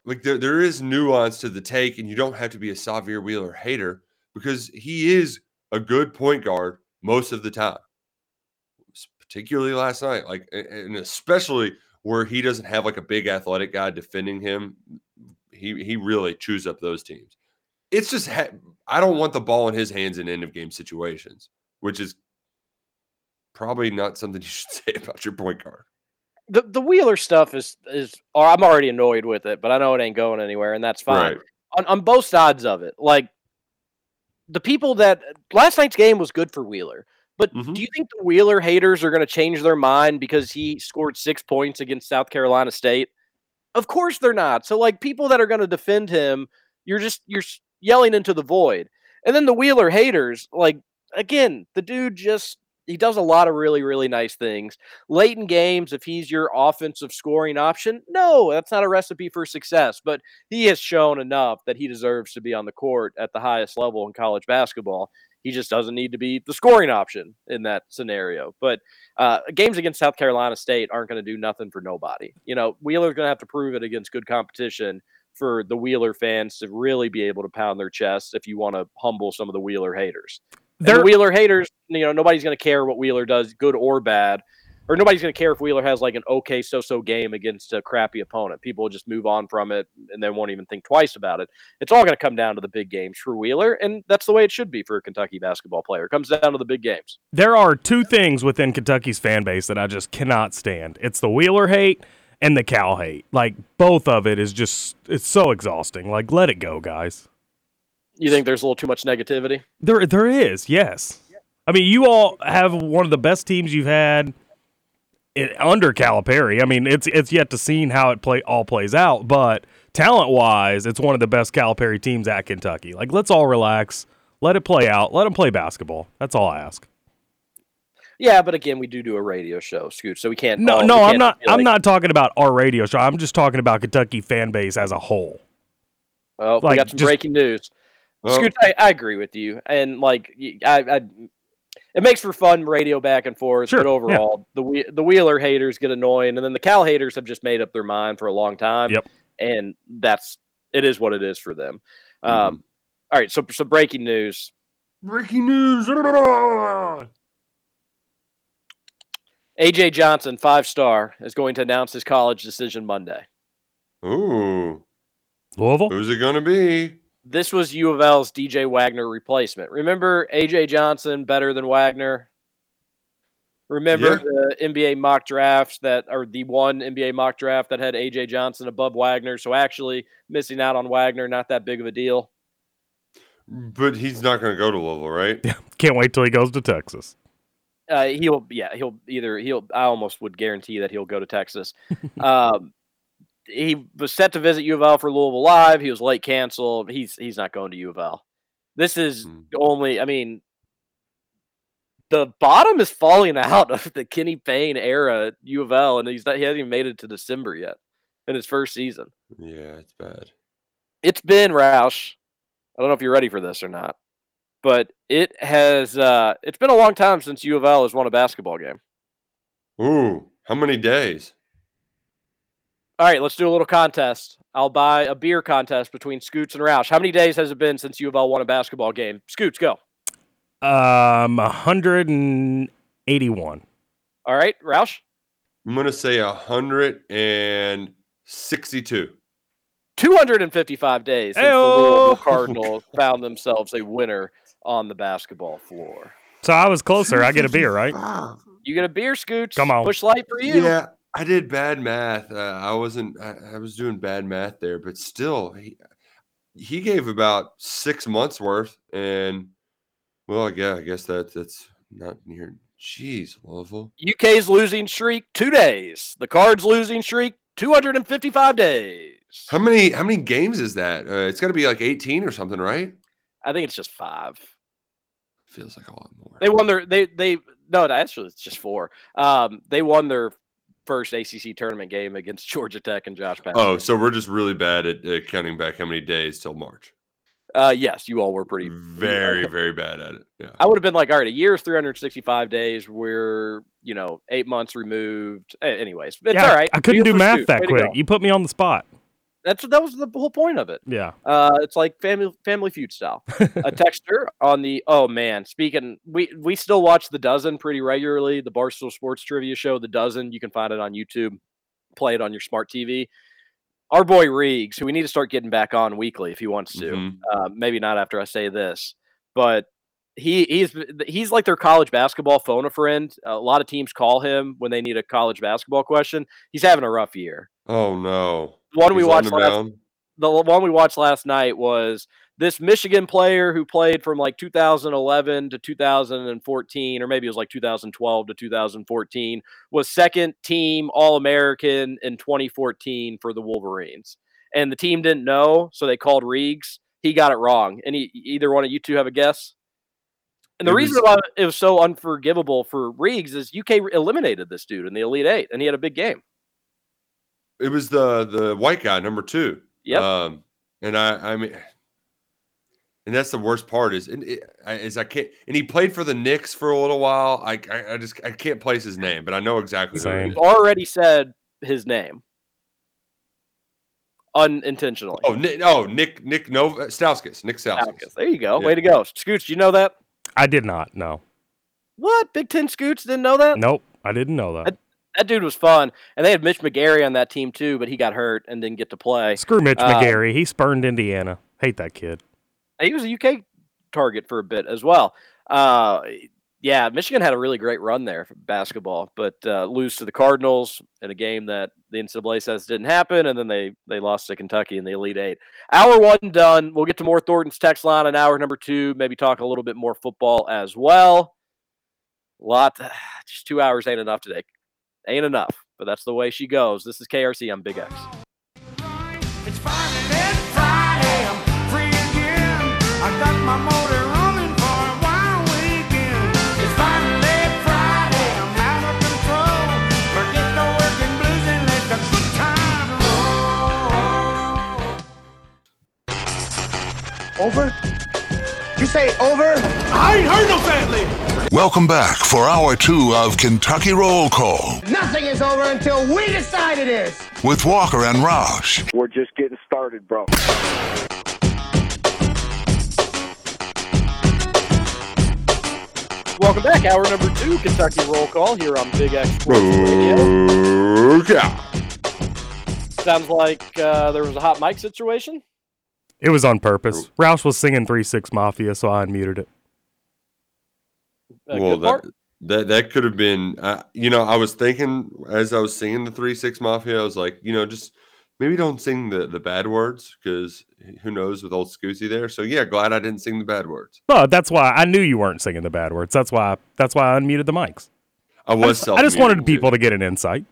like there, there is nuance to the take, and you don't have to be a Sahvir Wheeler hater because he is a good point guard most of the time, particularly last night, like, and especially where he doesn't have like a big athletic guy defending him. He he really chews up those teams. It's just, ha- I don't want the ball in his hands in end of game situations, which is probably not something you should say about your point guard. The the Wheeler stuff is, is or I'm already annoyed with it, but I know it ain't going anywhere, and that's fine. Right. On, on both sides of it, like, the people that last night's game was good for Wheeler, but mm-hmm. do you think the Wheeler haters are going to change their mind because he scored six points against South Carolina State? Of course they're not. So like people that are going to defend him, you're just, you're yelling into the void. And then the Wheeler haters, like, again, the dude just, he does a lot of really, really nice things late in games. If he's your offensive scoring option, no, that's not a recipe for success, but he has shown enough that he deserves to be on the court at the highest level in college basketball. He just doesn't need to be the scoring option in that scenario. But uh, games against South Carolina State aren't going to do nothing for nobody. You know, Wheeler's going to have to prove it against good competition for the Wheeler fans to really be able to pound their chests if you want to humble some of the Wheeler haters. The Wheeler haters, you know, nobody's going to care what Wheeler does, good or bad, or nobody's going to care if Wheeler has like an okay so-so game against a crappy opponent. People will just move on from it and they won't even think twice about it. It's all going to come down to the big games for Wheeler, and that's the way it should be for a Kentucky basketball player. It comes down to the big games. There are two things within Kentucky's fan base that I just cannot stand. It's the Wheeler hate and the Cal hate. Like, both of it is just, it's so exhausting. Like, let it go, guys. You think there's a little too much negativity? There there is, yes. I mean, you all have one of the best teams you've had in, under Calipari. I mean, it's it's yet to see how it play all plays out, but talent-wise, it's one of the best Calipari teams at Kentucky. Like, let's all relax, let it play out, let them play basketball. That's all I ask. Yeah, but again, we do do a radio show, Scoot, so we can't. No, no, can't I'm not. Like, I'm not talking about our radio show. I'm just talking about Kentucky fan base as a whole. Well, like, we got some just, breaking news. Well, Scoot, I, I agree with you, and like, I, I, it makes for fun radio back and forth. Sure, but overall, yeah. the the Wheeler haters get annoying, and then the Cal haters have just made up their mind for a long time. Yep, and that's it is what it is for them. Mm. Um, all right, so so breaking news. Breaking news. A J Johnson, five-star, is going to announce his college decision Monday. Ooh. Louisville? Who's it going to be? This was U of L's D J Wagner replacement. Remember A J Johnson better than Wagner? Remember yeah. the N B A mock drafts that are the one N B A mock draft that had A J Johnson above Wagner, so actually missing out on Wagner, not that big of a deal. But he's not going to go to Louisville, right? Can't wait till he goes to Texas. Uh, he'll, yeah, he'll either he'll. I almost would guarantee that he'll go to Texas. um, he was set to visit U of L for Louisville Live. He was late canceled. He's he's not going to U of L. This is mm. only. I mean, the bottom is falling out of the Kenny Payne era U of L, and he's not, he hasn't even made it to December yet in his first season. Yeah, it's bad. It's been Roush. I don't know if you're ready for this or not. But it has uh, it's been a long time since U of L has won a basketball game. Ooh, how many days? All right, let's do a little contest. I'll buy a beer contest between Scoots and Roush. How many days has it been since U of L won a basketball game? Scoots, go. Um, one hundred eighty-one. All right, Roush? I'm going to say one hundred sixty-two. two hundred fifty-five days since Ayo. The Louisville Cardinals found themselves a winner on the basketball floor. So I was closer. I get a beer, right? You get a beer, Scooch. Come on. Push light for you. Yeah, I did bad math. Uh, I wasn't, I, I was doing bad math there, but still, he, he gave about six months worth. And, well, yeah, I guess that, that's not near. Jeez, Louisville. U K's losing streak, two days. The Cards losing streak, two hundred fifty-five days. How many how many games is that? Uh, it's got to be like eighteen or something, right? I think it's just five. Feels like a lot more. They won their they they no, actually it's just four. Um, they won their first A C C tournament game against Georgia Tech and Josh Patterson. Oh, so we're just really bad at uh, counting back how many days till March. Uh, yes, you all were pretty very you know, very bad at it. Yeah, I would have been like, all right, a year is three hundred sixty-five days. We're you know eight months removed. Anyways, it's yeah, all right. I couldn't Beautiful do math shoot. That Way quick. You put me on the spot. That's that was the whole point of it. Yeah, uh, it's like family family feud style. A texter on the oh man, speaking we we still watch The Dozen pretty regularly. The Barstool Sports Trivia Show, The Dozen. You can find it on YouTube. Play it on your smart T V. Our boy Riggs, who we need to start getting back on weekly if he wants to. Mm-hmm. Uh, maybe not after I say this, but he he's he's like their college basketball phone a friend. A lot of teams call him when they need a college basketball question. He's having a rough year. Oh no. One He's we watched the, last, the one we watched last night was this Michigan player who played from like two thousand eleven to two thousand fourteen, or maybe it was like two thousand twelve to two thousand fourteen, was second team All-American in twenty fourteen for the Wolverines. And the team didn't know, so they called Riggs. He got it wrong. And he, either one of you two have a guess? And the it reason was, why it was so unforgivable for Riggs is U K eliminated this dude in the Elite Eight, and he had a big game. It was the the white guy, number two. Yeah, um, and I, I mean, and that's the worst part is, is I can't. And he played for the Knicks for a little while. I, I, I just I can't place his name, but I know exactly. You've already said his name unintentionally. Oh, Nick, oh, Nick, Nick Nova, Stauskas, Nick Stauskas. There you go. Yeah. Way to go, Scoots. You know that? I did not. No. What? Big Ten Scoots didn't know that? Nope, I didn't know that. I, That dude was fun, and they had Mitch McGarry on that team too, but he got hurt and didn't get to play. Screw Mitch uh, McGarry. He spurned Indiana. Hate that kid. He was a U K target for a bit as well. Uh, yeah, Michigan had a really great run there for basketball, but uh, lose to the Cardinals in a game that the N C double A says didn't happen, and then they they lost to Kentucky in the Elite Eight. Hour one done. We'll get to more Thornton's text line in hour number two, maybe talk a little bit more football as well. A lot. Just two hours ain't enough today. Ain't enough, but that's the way she goes. This is K R C on Big X. It's Friday, then Friday, I'm free again. I got my motor running for a wild weekend. It's Friday, Friday, I'm out of control. Forget the work and blues and let the good time roll. Over? You say over? I ain't heard no family. Welcome back for hour two of Kentucky Roll Call. Nothing is over until we decide it is. With Walker and Roush. We're just getting started, bro. Welcome back. Hour number two, Kentucky Roll Call here on Big X Sports Radio. Yeah. Sounds like uh, there was a hot mic situation. It was on purpose. Roush was singing three six Mafia, so I unmuted it. A well, that, that that could have been, uh, you know, I was thinking as I was singing the three six Mafia, I was like, you know, just Maybe don't sing the, the bad words, because who knows with old Scoozy there. So, yeah, glad I didn't sing the bad words. Well, that's why I knew you weren't singing the bad words. That's why that's why I unmuted the mics. I was self-muted. I just wanted people to get an insight.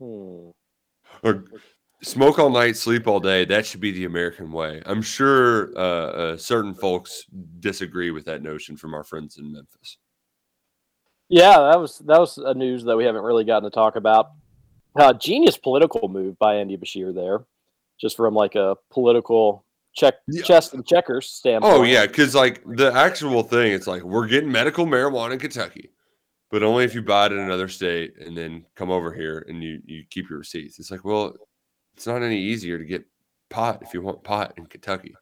Hmm. Or smoke all night, sleep all day. That should be the American way. I'm sure uh, uh, certain folks disagree with that notion from our friends in Memphis. Yeah, that was that was a news that we haven't really gotten to talk about. Uh, genius political move by Andy Bashir there, just from like a political check, yeah. chess and checkers standpoint. Oh yeah, because like the actual thing, it's like we're getting medical marijuana in Kentucky, but only if you buy it in another state and then come over here and you you keep your receipts. It's like, well, it's not any easier to get pot if you want pot in Kentucky.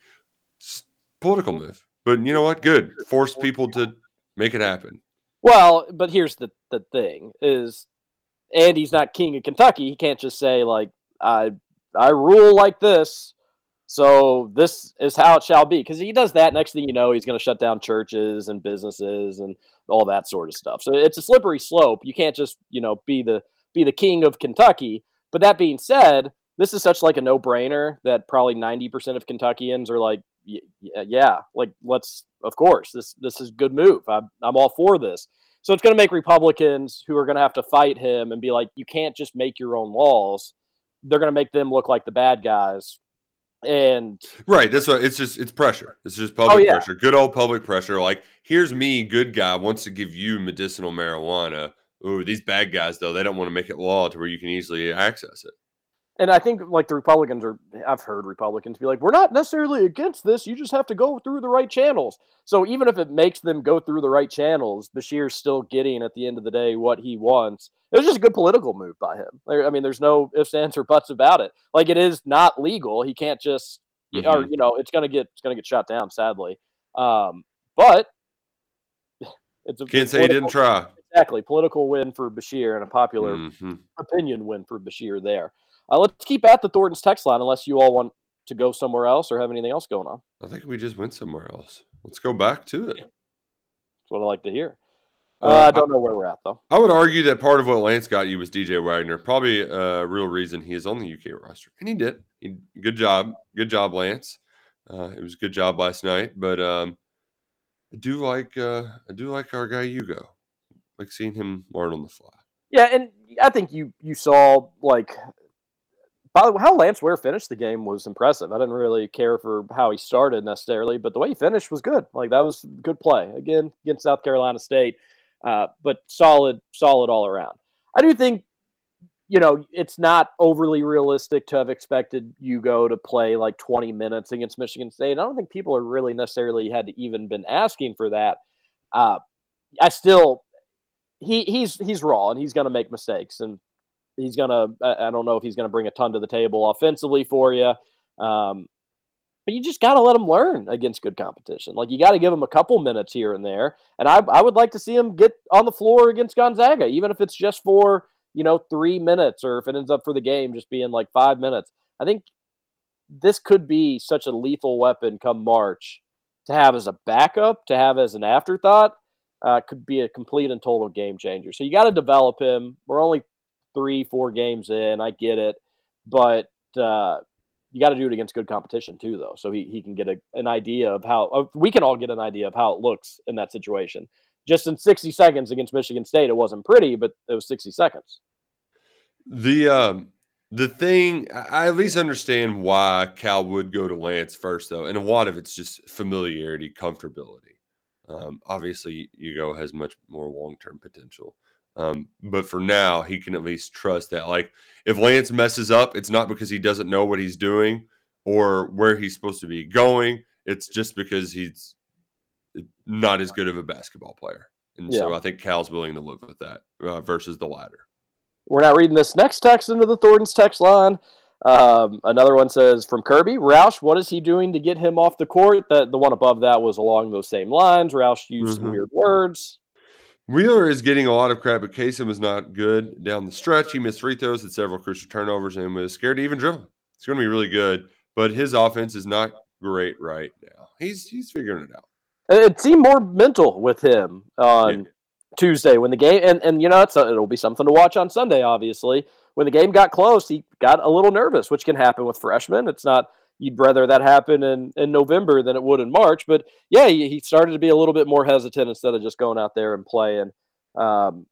It's a political move, but you know what? Good, force people to make it happen. Well, but here's the the thing is. Andy's not king of Kentucky. He can't just say, like, I I rule like this, so this is how it shall be. Because he does that, next thing you know, he's going to shut down churches and businesses and all that sort of stuff. So it's a slippery slope. You can't just, you know, be the be the king of Kentucky. But that being said, this is such, like, a no-brainer that probably ninety percent of Kentuckians are like, yeah, like, let's, of course, this this is a good move. I'm, I'm all for this. So it's going to make Republicans who are going to have to fight him and be like, you can't just make your own laws. They're going to make them look like the bad guys. And right. That's what it's just, it's pressure. It's just public oh, yeah. pressure. Good old public pressure. Like, here's me, good guy, wants to give you medicinal marijuana. Ooh, these bad guys, though, they don't want to make it law to where you can easily access it. And I think, like, the Republicans are, I've heard Republicans be like, we're not necessarily against this. You just have to go through the right channels. So even if it makes them go through the right channels, Bashir's still getting, at the end of the day, what he wants. It was just a good political move by him. I mean, there's no ifs, ands, or buts about it. Like, it is not legal. He can't just, mm-hmm. or, you know, it's going to get, it's going to get shot down, sadly. Um, but it's a Can't say he didn't try. Exactly. Political win for Bashir and a popular mm-hmm. opinion win for Bashir there. Uh, let's keep at the Thornton's text line unless you all want to go somewhere else or have anything else going on. I think we just went somewhere else. Let's go back to it. That's what I like to hear. Uh, uh, I don't I, know where we're at, though. I would argue that part of what Lance got you was D J Wagner. Probably a real reason he is on the U K roster. And he did. He, good job. Good job, Lance. Uh, it was a good job last night. But um, I do like uh, I do like our guy Hugo. Like seeing him learn on the fly. Yeah, and I think you you saw, like... By the way, how Lance Ware finished the game was impressive. I didn't really care for how he started necessarily, but the way he finished was good. Like, that was good play, again, against South Carolina State, uh, but solid, solid all around. I do think, you know, it's not overly realistic to have expected Hugo to play like twenty minutes against Michigan State. I don't think people are really necessarily had even been asking for that. Uh, I still he, – he's he's raw, and he's going to make mistakes, and he's going to, I don't know if he's going to bring a ton to the table offensively for you. Um, but you just got to let him learn against good competition. Like, you got to give him a couple minutes here and there. And I, I would like to see him get on the floor against Gonzaga, even if it's just for, you know, three minutes, or if it ends up for the game just being like five minutes. I think this could be such a lethal weapon come March, to have as a backup, to have as an afterthought, uh, could be a complete and total game changer. So you got to develop him. We're only three, four games in. I get it. But uh, you got to do it against good competition too, though. So he, he can get a, an idea of how uh, – we can all get an idea of how it looks in that situation. Just in sixty seconds against Michigan State, it wasn't pretty, but it was sixty seconds. The um, the thing – I at least understand why Cal would go to Lance first, though. And a lot of it's just familiarity, comfortability. Um, obviously, Hugo has much more long-term potential. Um, but for now, he can at least trust that, like, if Lance messes up, it's not because he doesn't know what he's doing or where he's supposed to be going. It's just because he's not as good of a basketball player. And yeah. so I think Cal's willing to live with that uh, versus the latter. We're not reading this next text into the Thornton's text line. Um, another one says from Kirby, Roush, what is he doing to get him off the court? The, the one above that was along those same lines. Roush used mm-hmm. some weird words. Wheeler is getting a lot of crap, but Kasem was not good down the stretch. He missed free throws, had several crucial turnovers, and was scared to even dribble. It's going to be really good, but his offense is not great right now. He's he's figuring it out. It seemed more mental with him on yeah. Tuesday when the game, and, and you know, it's a, it'll be something to watch on Sunday, obviously, when the game got close, he got a little nervous, which can happen with freshmen. It's not, you'd rather that happen in, in November than it would in March. But, yeah, he, he started to be a little bit more hesitant instead of just going out there and playing. Um,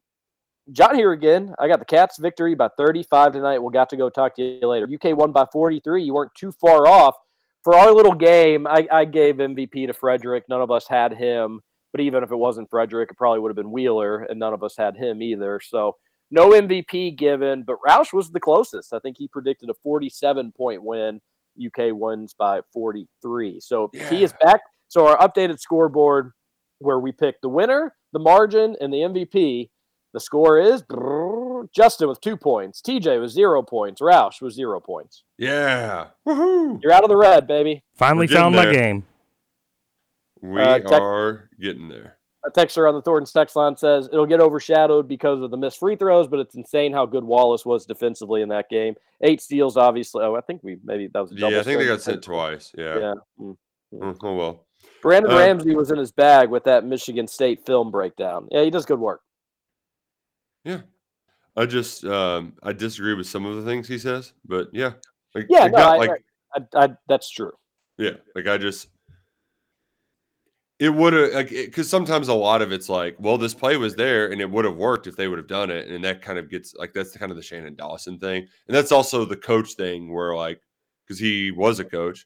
John here again. I got the Cats victory by thirty-five tonight. We'll got to go talk to you later. U K won by forty-three. You weren't too far off. For our little game, I, I gave M V P to Frederick. None of us had him. But even if it wasn't Frederick, it probably would have been Wheeler, and none of us had him either. So no M V P given, but Roush was the closest. I think he predicted a forty-seven-point win. U K wins by forty-three. So yeah. He is back. So our updated scoreboard where we pick the winner, the margin, and the M V P, the score is brrr, Justin with two points. T J with zero points. Roush with zero points. Yeah. Woohoo. You're out of the red, baby. Finally found there. My game. We uh, tec- are getting there. A texter on the Thornton's text line says, it'll get overshadowed because of the missed free throws, but it's insane how good Wallace was defensively in that game. Eight steals, obviously. Oh, I think we maybe that was a double. Yeah, I think they got sent twice. Yeah. yeah. Mm-hmm. Oh, well. Brandon uh, Ramsey was in his bag with that Michigan State film breakdown. Yeah, he does good work. Yeah. I just um, I disagree with some of the things he says, but yeah. Like, yeah, no, got, I, like, I, I, I, that's true. Yeah, like I just – It would have, like, because sometimes a lot of it's like, well, this play was there and it would have worked if they would have done it. And that kind of gets, like, that's kind of the Shannon Dawson thing. And that's also the coach thing where, like, because he was a coach.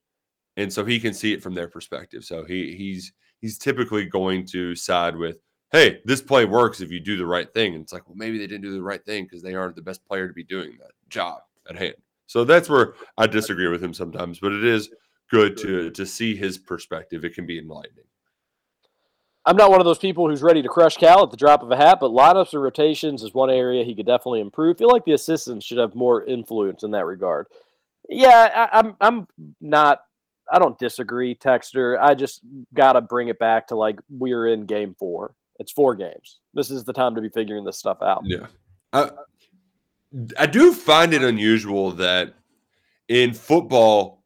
And so he can see it from their perspective. So he he's he's typically going to side with, hey, this play works if you do the right thing. And it's like, well, maybe they didn't do the right thing because they aren't the best player to be doing that job at hand. So that's where I disagree with him sometimes. But it is good to to see his perspective. It can be enlightening. I'm not one of those people who's ready to crush Cal at the drop of a hat, but lineups and rotations is one area he could definitely improve. I feel like the assistants should have more influence in that regard. Yeah, I, I'm I'm not – I don't disagree, Texter. I just got to bring it back to, like, we're in game four. It's four games. This is the time to be figuring this stuff out. Yeah. I, I do find it unusual that in football,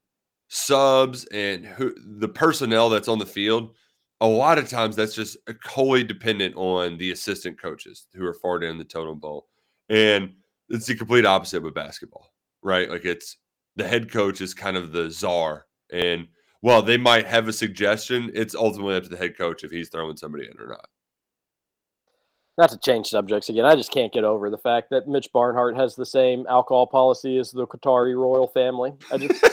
subs and who, the personnel that's on the field – a lot of times that's just wholly dependent on the assistant coaches who are far down the totem pole. And it's the complete opposite with basketball, right? Like it's the head coach is kind of the czar. And while they might have a suggestion, it's ultimately up to the head coach if he's throwing somebody in or not. Not to change subjects again, I just can't get over the fact that Mitch Barnhart has the same alcohol policy as the Qatari royal family. I just...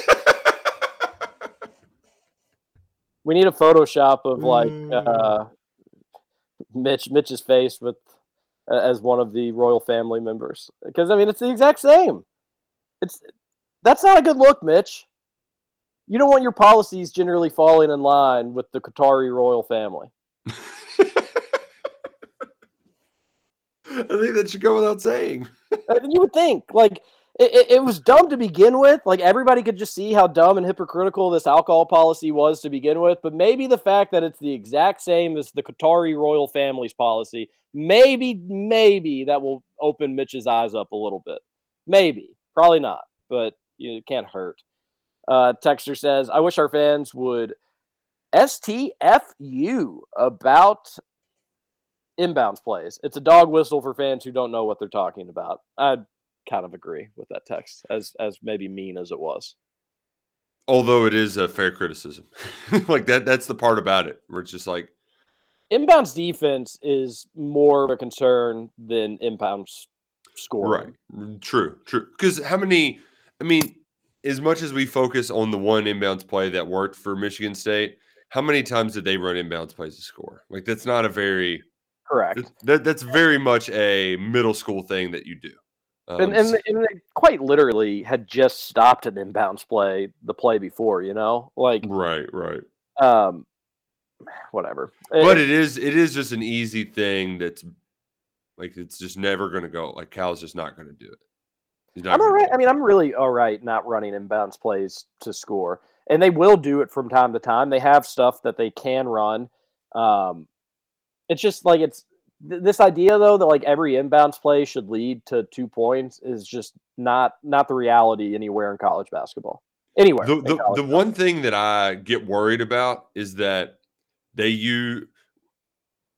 We need a Photoshop of like uh, Mitch Mitch's face with uh, as one of the royal family members, because I mean it's the exact same. It's that's not a good look, Mitch. You don't want your policies generally falling in line with the Qatari royal family. I think that should go without saying. I mean, you would think like. It, it was dumb to begin with. Like, everybody could just see how dumb and hypocritical this alcohol policy was to begin with. But maybe the fact that it's the exact same as the Qatari royal family's policy, maybe, maybe that will open Mitch's eyes up a little bit. Maybe. Probably not. But you know, it can't hurt. Uh, Texter says, I wish our fans would S T F U about inbounds plays. It's a dog whistle for fans who don't know what they're talking about. I kind of agree with that text, as as maybe mean as it was. Although it is a fair criticism. Like that that's the part about it where it's just like inbounds defense is more of a concern than inbounds scoring. Right. True, true. Because how many I mean, as much as we focus on the one inbounds play that worked for Michigan State, how many times did they run inbounds plays to score? Like that's not a very correct. That that's very much a middle school thing that you do. Um, and, and, and they quite literally had just stopped an inbounds play the play before, you know, like right, right, um, whatever. But it, it is it is just an easy thing that's like it's just never going to go. Like Cal's just not going to do it. I'm all right. I mean, I'm really all right not running inbounds plays to score, and they will do it from time to time. They have stuff that they can run. Um, it's just like it's. This idea, though, that like every inbounds play should lead to two points is just not not the reality anywhere in college basketball. Anywhere. The, the, the one thing that I get worried about is that they use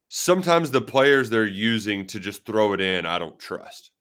sometimes the players they're using to just throw it in, I don't trust.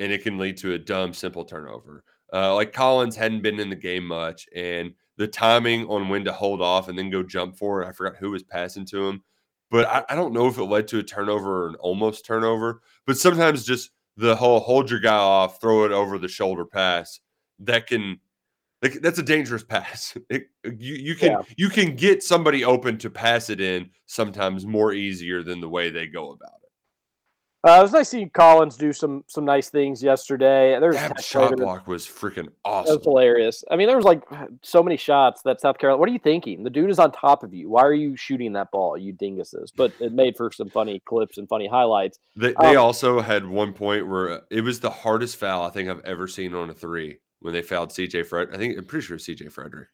and it can lead to a dumb, simple turnover. Uh, like Collins hadn't been in the game much, and the timing on when to hold off and then go jump for it, I forgot who was passing to him. But I, I don't know if it led to a turnover or an almost turnover. But sometimes just the whole hold your guy off, throw it over the shoulder pass, that can – that's a dangerous pass. It, you, you can yeah. you can get somebody open to pass it in sometimes more easier than the way they go about it. Uh, it was nice seeing Collins do some some nice things yesterday. There was that shot block was freaking awesome. That was hilarious. I mean, there was like so many shots that South Carolina. What are you thinking? The dude is on top of you. Why are you shooting that ball, you dinguses? But it made for some funny clips and funny highlights. They, they um, also had one point where it was the hardest foul I think I've ever seen on a three when they fouled C J Frederick. I think I'm pretty sure it's C J Frederick.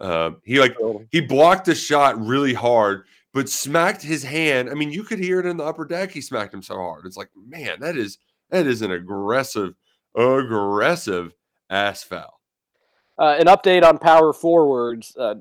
uh, he like he blocked the shot really hard, but smacked his hand. I mean, you could hear it in the upper deck. He smacked him so hard. It's like, man, that is that is an aggressive, aggressive ass foul. Uh, an update on power forwards. Uh,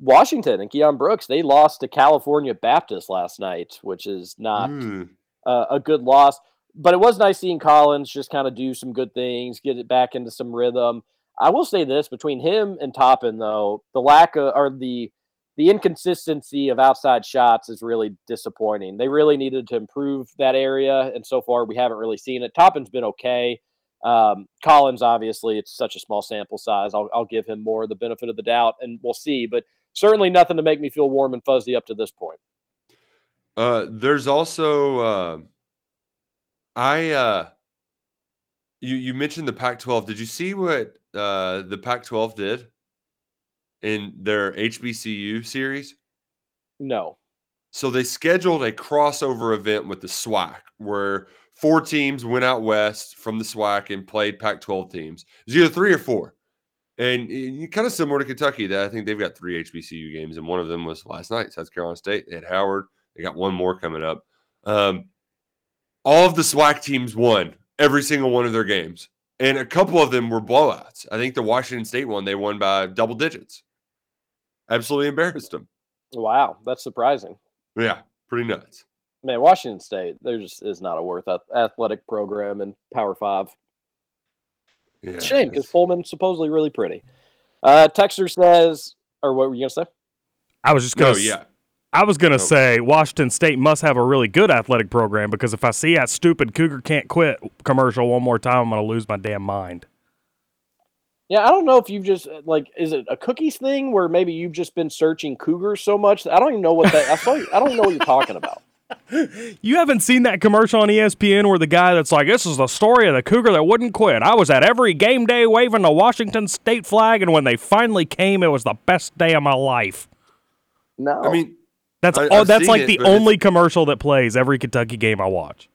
Washington and Keon Brooks, they lost to California Baptist last night, which is not mm. uh, a good loss. But it was nice seeing Collins just kind of do some good things, get it back into some rhythm. I will say this, between him and Toppin, though, the lack of – or the – the inconsistency of outside shots is really disappointing. They really needed to improve that area, and so far we haven't really seen it. Toppin's been okay. Um, Collins, obviously, it's such a small sample size. I'll, I'll give him more of the benefit of the doubt, and we'll see. But certainly nothing to make me feel warm and fuzzy up to this point. Uh, there's also uh, I uh, you you mentioned the Pac twelve. Did you see what uh, the Pac twelve did in their H B C U series? No. So they scheduled a crossover event with the SWAC where four teams went out west from the SWAC and played Pac twelve teams. It was either three or four. And it, kind of similar to Kentucky, that I think they've got three H B C U games, and one of them was last night, South Carolina State. They had Howard. They got one more coming up. Um, all of the SWAC teams won every single one of their games, and a couple of them were blowouts. I think the Washington State one, they won by double digits. Absolutely embarrassed them. Wow, that's surprising. Yeah, pretty nuts. Man, Washington State, there just is not a worth athletic program in Power Five. Yeah, it's a shame because Pullman's supposedly really pretty. Uh, Texter says, or what were you going to say? I was just going to no, yeah. I was going to no. say Washington State must have a really good athletic program, because if I see that stupid Cougar Can't Quit commercial one more time, I'm going to lose my damn mind. Yeah, I don't know if you've just, like, is it a cookies thing where maybe you've just been searching cougars so much? I don't even know what that, I, saw, I don't know what you're talking about. You haven't seen that commercial on E S P N where the guy that's like, this is the story of the cougar that wouldn't quit. I was at every game day waving the Washington State flag, and when they finally came, it was the best day of my life. No. I mean, that's I, oh, that's like it, the only commercial that plays every Kentucky game I watch.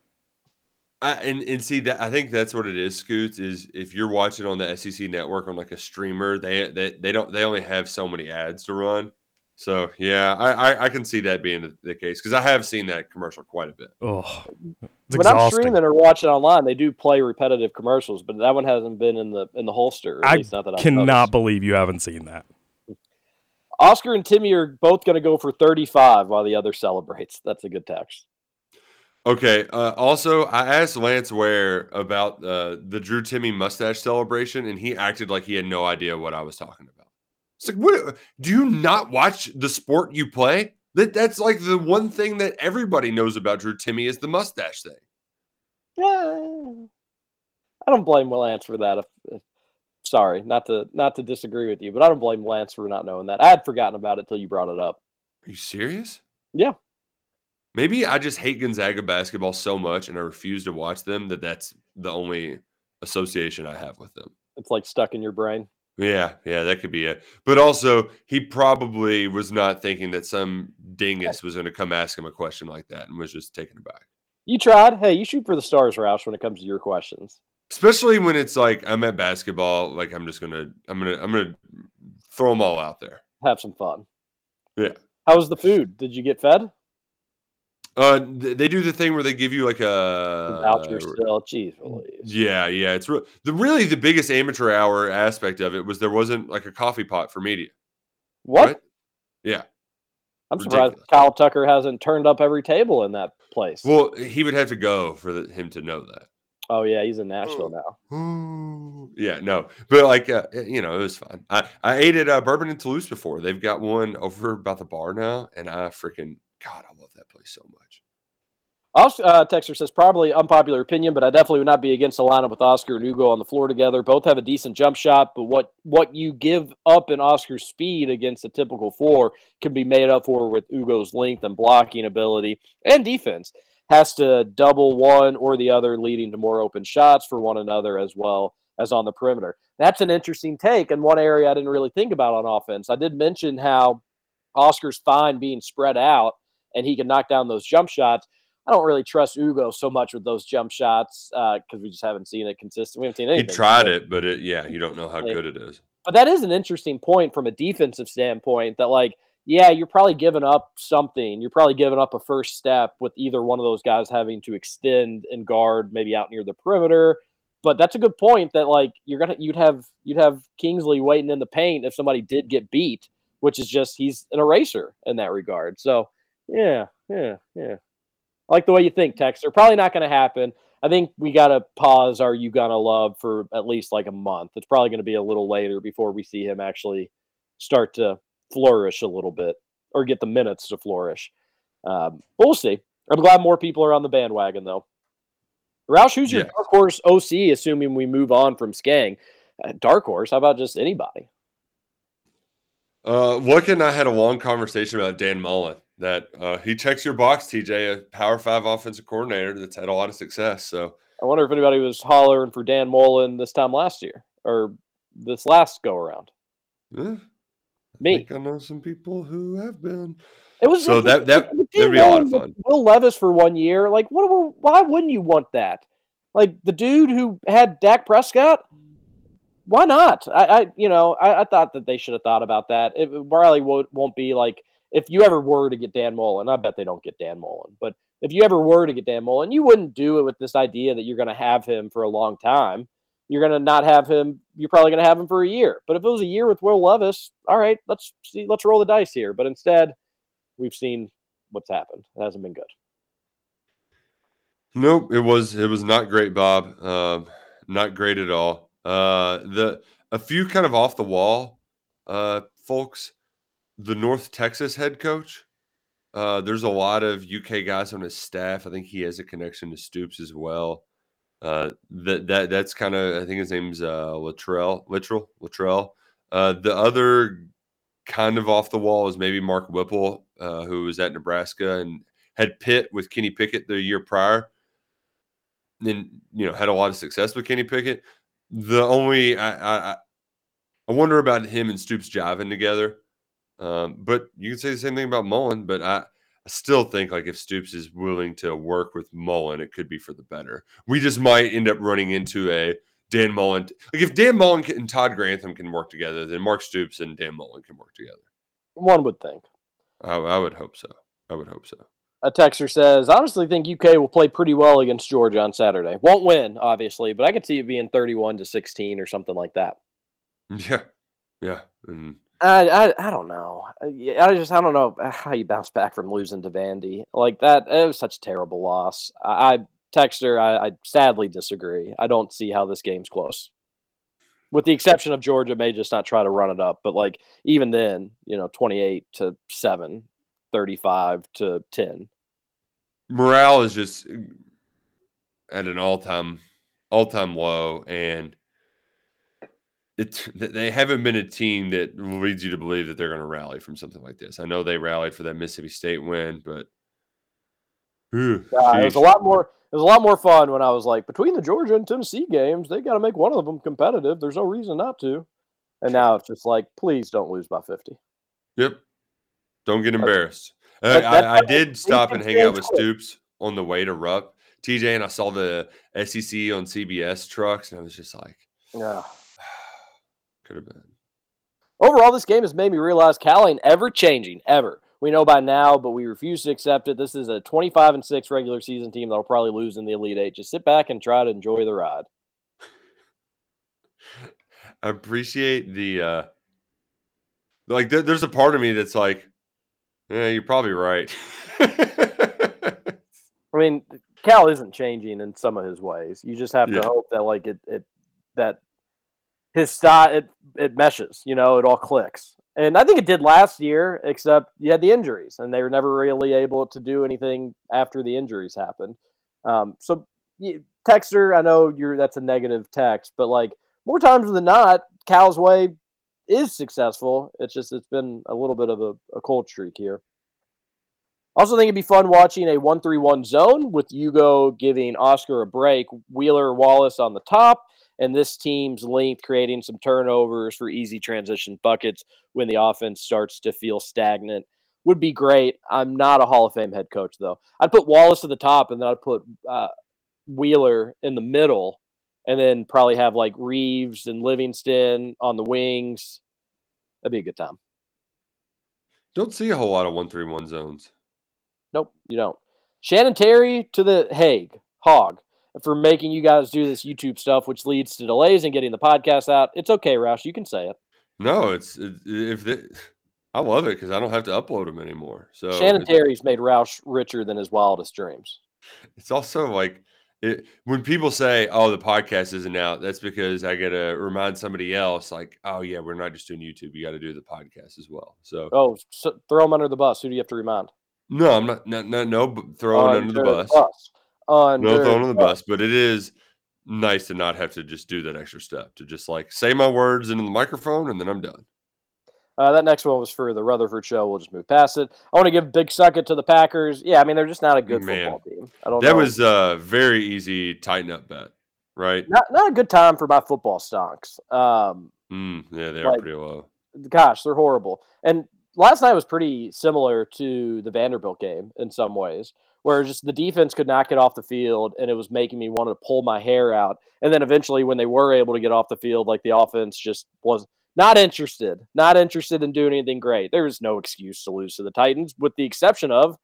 I, and, and see, that I think that's what it is, Scoots, is if you're watching on the S E C network on like a streamer, they they, they don't they only have so many ads to run. So, yeah, I, I, I can see that being the case, because I have seen that commercial quite a bit. Oh, when I'm streaming or watching online, they do play repetitive commercials, but that one hasn't been in the in the holster. At I least not that cannot noticed. Believe you haven't seen that. Oscar and Timmy are both going to go for thirty-five while the other celebrates. That's a good text. Okay. Uh, also, I asked Lance Ware about uh, the Drew Timmy mustache celebration, and he acted like he had no idea what I was talking about. It's like, what? Do you not watch the sport you play? That that's like the one thing that everybody knows about Drew Timmy is the mustache thing. Yeah, I don't blame Lance for that. If, if, sorry, not to not to disagree with you, but I don't blame Lance for not knowing that. I had forgotten about it till you brought it up. Are you serious? Yeah. Maybe I just hate Gonzaga basketball so much and I refuse to watch them that that's the only association I have with them. It's like stuck in your brain. Yeah, yeah, that could be it. But also, he probably was not thinking that some dingus was going to come ask him a question like that and was just taken aback. You tried. Hey, you shoot for the stars, Roush, when it comes to your questions. Especially when it's like, I'm at basketball, like I'm just going to, I'm going to, I'm going to throw them all out there. Have some fun. Yeah. How was the food? Did you get fed? Uh, they do the thing where they give you like a voucher still, geez, yeah, yeah. It's re- the really the biggest amateur hour aspect of it was there wasn't like a coffee pot for media. What? Right? Yeah, I'm ridiculous. Surprised Kyle Tucker hasn't turned up every table in that place. Well, he would have to go for the, him to know that. Oh yeah, he's in Nashville oh. now. Ooh. Yeah, no, but like uh, you know, it was fun. I, I ate at uh, Bourbon in Toulouse before. They've got one over by the bar now, and I freaking God, I love that place so much. Also, uh, Texter says probably unpopular opinion, but I definitely would not be against a lineup with Oscar and Ugo on the floor together. Both have a decent jump shot, but what what you give up in Oscar's speed against a typical floor can be made up for with Ugo's length and blocking ability and defense. Has to double one or the other, leading to more open shots for one another as well as on the perimeter. That's an interesting take, and one area I didn't really think about on offense. I did mention how Oscar's fine being spread out, and he can knock down those jump shots. I don't really trust Ugo so much with those jump shots because uh, we just haven't seen it consistent. We haven't seen anything. He tried so. it, but it, yeah, you don't know how good it is. But that is an interesting point from a defensive standpoint that, like, yeah, you're probably giving up something. You're probably giving up a first step with either one of those guys having to extend and guard maybe out near the perimeter. But that's a good point that like you're gonna you'd have you'd have Kingsley waiting in the paint if somebody did get beat, which is just he's an eraser in that regard. So yeah, yeah, yeah. I like the way you think, Texter. Probably not gonna happen. I think we gotta pause our You Gonna Love for at least like a month. It's probably gonna be a little later before we see him actually start to flourish a little bit or get the minutes to flourish. Um, but we'll see. I'm glad more people are on the bandwagon though. Roush, who's your yeah. dark horse O C, assuming we move on from Skang? Uh, dark horse, how about just anybody? Uh, Luck and I had a long conversation about Dan Mullen that uh, he checks your box, T J, a power five offensive coordinator that's had a lot of success. So I wonder if anybody was hollering for Dan Mullen this time last year or this last go around. Yeah. Me. I think I know some people who have been. It was so that that would be a lot of fun. Will Levis for one year, like what? Why wouldn't you want that? Like the dude who had Dak Prescott. Why not? I, I you know, I, I thought that they should have thought about that. It, Riley won't, won't be like if you ever were to get Dan Mullen. I bet they don't get Dan Mullen, but if you ever were to get Dan Mullen, you wouldn't do it with this idea that you're going to have him for a long time. You're going to not have him. You're probably going to have him for a year. But if it was a year with Will Levis, all right, let's see, let's roll the dice here. But instead, we've seen what's happened. It hasn't been good. Nope, it was it was not great, Bob. Um, not great at all. Uh, the a few kind of off the wall, uh, folks. The North Texas head coach. Uh, there's a lot of U K guys on his staff. I think he has a connection to Stoops as well. Uh, that that that's kind of I think his name's uh, Latrell Latrell Latrell. Uh, the other kind of off the wall is maybe Mark Whipple, uh, who was at Nebraska and had Pitt with Kenny Pickett the year prior. And you know had a lot of success with Kenny Pickett. The only I I, I wonder about him and Stoops jiving together. Um, but you can say the same thing about Mullen. But I. I still think like if Stoops is willing to work with Mullen, it could be for the better. We just might end up running into a Dan Mullen. Like if Dan Mullen and Todd Grantham can work together, then Mark Stoops and Dan Mullen can work together. One would think. I, I would hope so. I would hope so. A texter says, I honestly think U K will play pretty well against Georgia on Saturday. Won't win, obviously, but I could see it being thirty-one to sixteen or something like that. Yeah. Yeah. Mm-hmm. I, I I don't know. I just I don't know how you bounce back from losing to Vandy like that. It was such a terrible loss. I, I Texter, I, I sadly disagree. I don't see how this game's close, with the exception of Georgia may just not try to run it up. But like even then, you know, twenty-eight to seven, thirty-five to ten. Morale is just at an all time all time low and. It, they haven't been a team that leads you to believe that they're going to rally from something like this. I know they rallied for that Mississippi State win, but whew, yeah, it was a lot more. It was a lot more fun when I was like, between the Georgia and Tennessee games, they got to make one of them competitive. There's no reason not to. And now it's just like, please don't lose by fifty. Yep, don't get embarrassed. That's, I, that's, I, I did stop and hang out with Stoops on the way to Rupp, T J, and I saw the S E C on C B S trucks, and I was just like, yeah. Could have been. Overall, this game has made me realize Cal ain't ever changing, ever. We know by now, but we refuse to accept it. This is a twenty-five and six regular season team that'll probably lose in the Elite Eight. Just sit back and try to enjoy the ride. I appreciate the uh like there, there's a part of me that's like, yeah, you're probably right. I mean, Cal isn't changing in some of his ways. You just have yeah. to hope that like it, it that his style it, it meshes. You know, it all clicks. And I think it did last year, except you had the injuries, and they were never really able to do anything after the injuries happened. Um, so, Texter, I know you're that's a negative text, but like more times than not, Cal's way is successful. It's just it's been a little bit of a, a cold streak here. Also think it'd be fun watching a one three one zone with Hugo giving Oscar a break, Wheeler Wallace on the top, and this team's length creating some turnovers for easy transition buckets when the offense starts to feel stagnant. Would be great. I'm not a Hall of Fame head coach, though. I'd put Wallace at the top, and then I'd put uh, Wheeler in the middle, and then probably have, like, Reeves and Livingston on the wings. That'd be a good time. Don't see a whole lot of one three one zones. Nope, you don't. Shannon Terry to the Hague, Hog, for making you guys do this YouTube stuff, which leads to delays in getting the podcast out. It's okay, Roush. You can say it. No, it's it, if they, I love it because I don't have to upload them anymore. So Shannon Terry's made Roush richer than his wildest dreams. It's also like it, when people say, "Oh, the podcast isn't out," that's because I gotta remind somebody else, like, "Oh yeah, we're not just doing YouTube. You got to do the podcast as well." So oh, so throw them under the bus. Who do you have to remind? No, I'm not. No, no, no throwing under, under the bus. bus. Under no throwing on the bus, but it is nice to not have to just do that extra step to just like say my words into the microphone and then I'm done. Uh, that next one was for the Rutherford show. We'll just move past it. I want to give big suck it to the Packers. Yeah, I mean they're just not a good Man. football team. I don't. That know. was a very easy tighten up bet, right? Not not a good time for my football stocks. Um, mm, yeah, they like, are pretty low. Gosh, they're horrible. And last night was pretty similar to the Vanderbilt game in some ways, where just the defense could not get off the field, and it was making me want to pull my hair out. And then eventually when they were able to get off the field, like the offense just was not interested, not interested in doing anything great. There was no excuse to lose to the Titans, with the exception of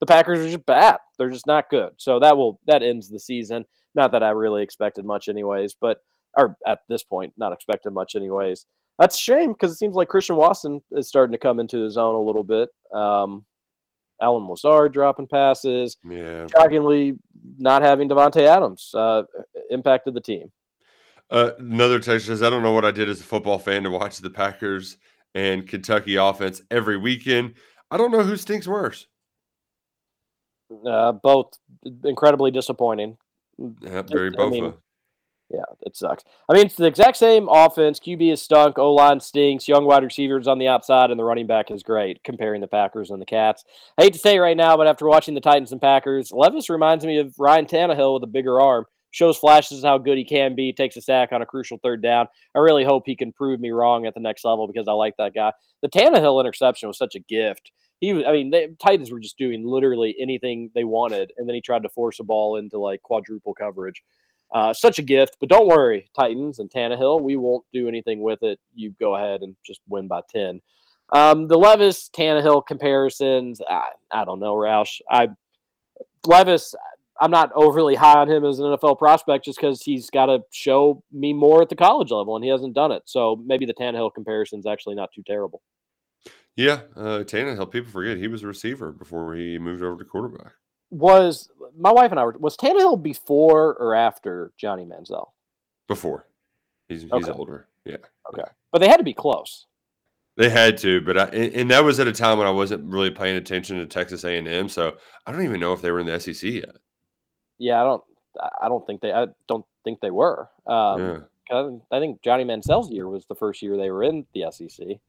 the Packers are just bad. They're just not good. So that will that ends the season. Not that I really expected much anyways, but or at this point, not expected much anyways. That's a shame because it seems like Christian Watson is starting to come into his own a little bit. Um Alan Lazard dropping passes, yeah. shockingly not having Devontae Adams uh, impacted the team. Uh, another text says, I don't know what I did as a football fan to watch the Packers and Kentucky offense every weekend. I don't know who stinks worse. Uh, both incredibly disappointing. Yeah, very both. I mean, yeah, it sucks. I mean, it's the exact same offense. Q B is stunk. O-line stinks. Young wide receivers on the outside, and the running back is great, comparing the Packers and the Cats. I hate to say it right now, but after watching the Titans and Packers, Levis reminds me of Ryan Tannehill with a bigger arm. Shows flashes of how good he can be. Takes a sack on a crucial third down. I really hope he can prove me wrong at the next level because I like that guy. The Tannehill interception was such a gift. He was, I mean, the Titans were just doing literally anything they wanted, and then he tried to force a ball into, like, quadruple coverage. Uh, such a gift, but don't worry, Titans and Tannehill, we won't do anything with it. You go ahead and just win by ten. Um, the Levis-Tannehill comparisons, I, I don't know, Roush. I Levis, I'm not overly high on him as an N F L prospect just because he's got to show me more at the college level, and he hasn't done it. So maybe the Tannehill comparison is actually not too terrible. Yeah, uh, Tannehill, people forget he was a receiver before he moved over to quarterback. Was my wife and I were was Tannehill before or after Johnny Manziel? Before, he's he's okay. older. Yeah. Okay, but they had to be close. They had to, but I and that was at a time when I wasn't really paying attention to Texas A and M, so I don't even know if they were in the S E C yet. Yeah, I don't. I don't think they. I don't think they were. Um, yeah. I think Johnny Manziel's year was the first year they were in the S E C.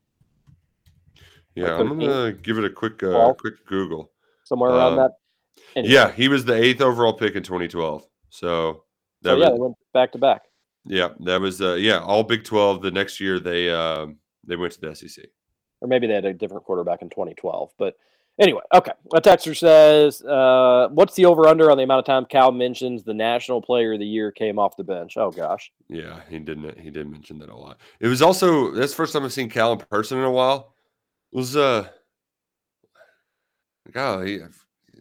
Yeah, I'm gonna give it a quick, uh, quick Google somewhere around um, that. Anyway. Yeah, he was the eighth overall pick in twenty twelve. So that oh, yeah, was, they went back to back. Yeah, that was uh, yeah, all Big twelve. The next year they uh, they went to the S E C, or maybe they had a different quarterback in twenty twelve. But anyway, okay. A texter says, uh, "What's the over under on the amount of time Cal mentions the National Player of the Year came off the bench?" Oh gosh. Yeah, he didn't. He did mention that a lot. It was also that's the first time I've seen Cal in person in a while. It was uh, God, he.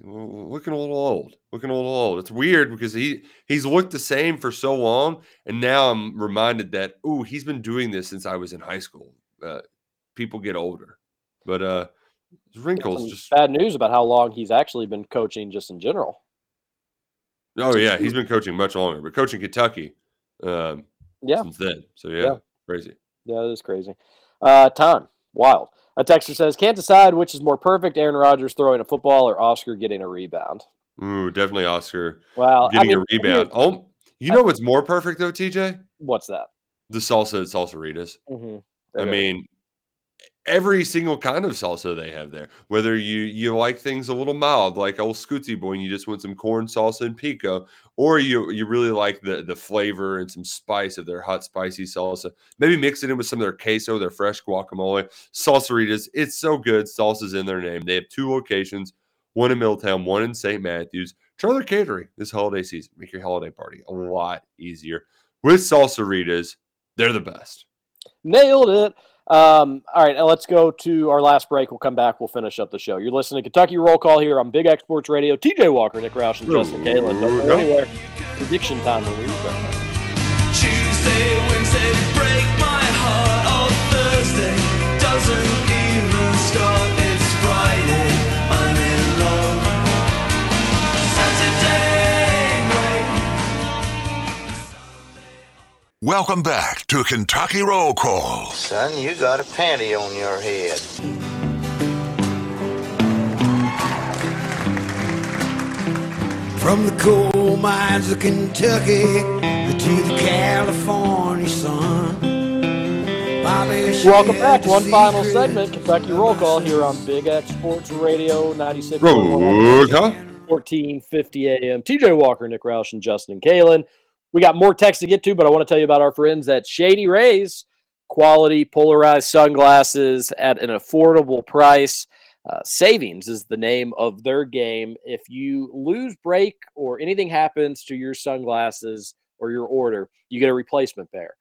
Looking a little old, looking a little old. It's weird because he he's looked the same for so long, and now I'm reminded that oh, he's been doing this since I was in high school. Uh, people get older, but uh, his wrinkles. Just bad news about how long he's actually been coaching, just in general. Oh, yeah. He's been coaching much longer, but coaching Kentucky um, yeah. since then. So, yeah, yeah. crazy. Yeah, that is crazy. Uh, Tom, wild. A texter says, can't decide which is more perfect, Aaron Rodgers throwing a football or Oscar getting a rebound. Ooh, definitely Oscar well, getting I mean, a rebound. I mean, oh, you I, know what's more perfect, though, T J? What's that? The salsa at Salsarita's. Mm-hmm. I mean, every single kind of salsa they have there. Whether you you like things a little mild, like old Scootsy Boy, and you just want some corn salsa and pico, or you you really like the, the flavor and some spice of their hot, spicy salsa. Maybe mix it in with some of their queso, their fresh guacamole. Salsarita's, it's so good. Salsa's in their name. They have two locations, one in Middletown, one in Saint Matthews. Try their catering this holiday season. Make your holiday party a lot easier. With Salsarita's, they're the best. Nailed it. Um, all right, let's go to our last break. We'll come back. We'll finish up the show. You're listening to Kentucky Roll Call here on Big X Sports Radio. T J Walker, Nick Roush, and Justin Kalen. Don't go anywhere. Prediction time when we return. Tuesday, Wednesday, break my heart. All Thursday doesn't even start. It's Friday. I'm in love. Welcome back to Kentucky Roll Call. Son, you got a panty on your head. From the coal mines of Kentucky to the California sun. Welcome back. One final segment, Kentucky Roll Call here on Big X Sports Radio, ninety-six fourteen fifty A M. T J Walker, Nick Roush, and Justin Kalen. We got more texts to get to, but I want to tell you about our friends at Shady Rays. Quality polarized sunglasses at an affordable price. Uh, savings is the name of their game. If you lose, break, or anything happens to your sunglasses or your order, you get a replacement pair.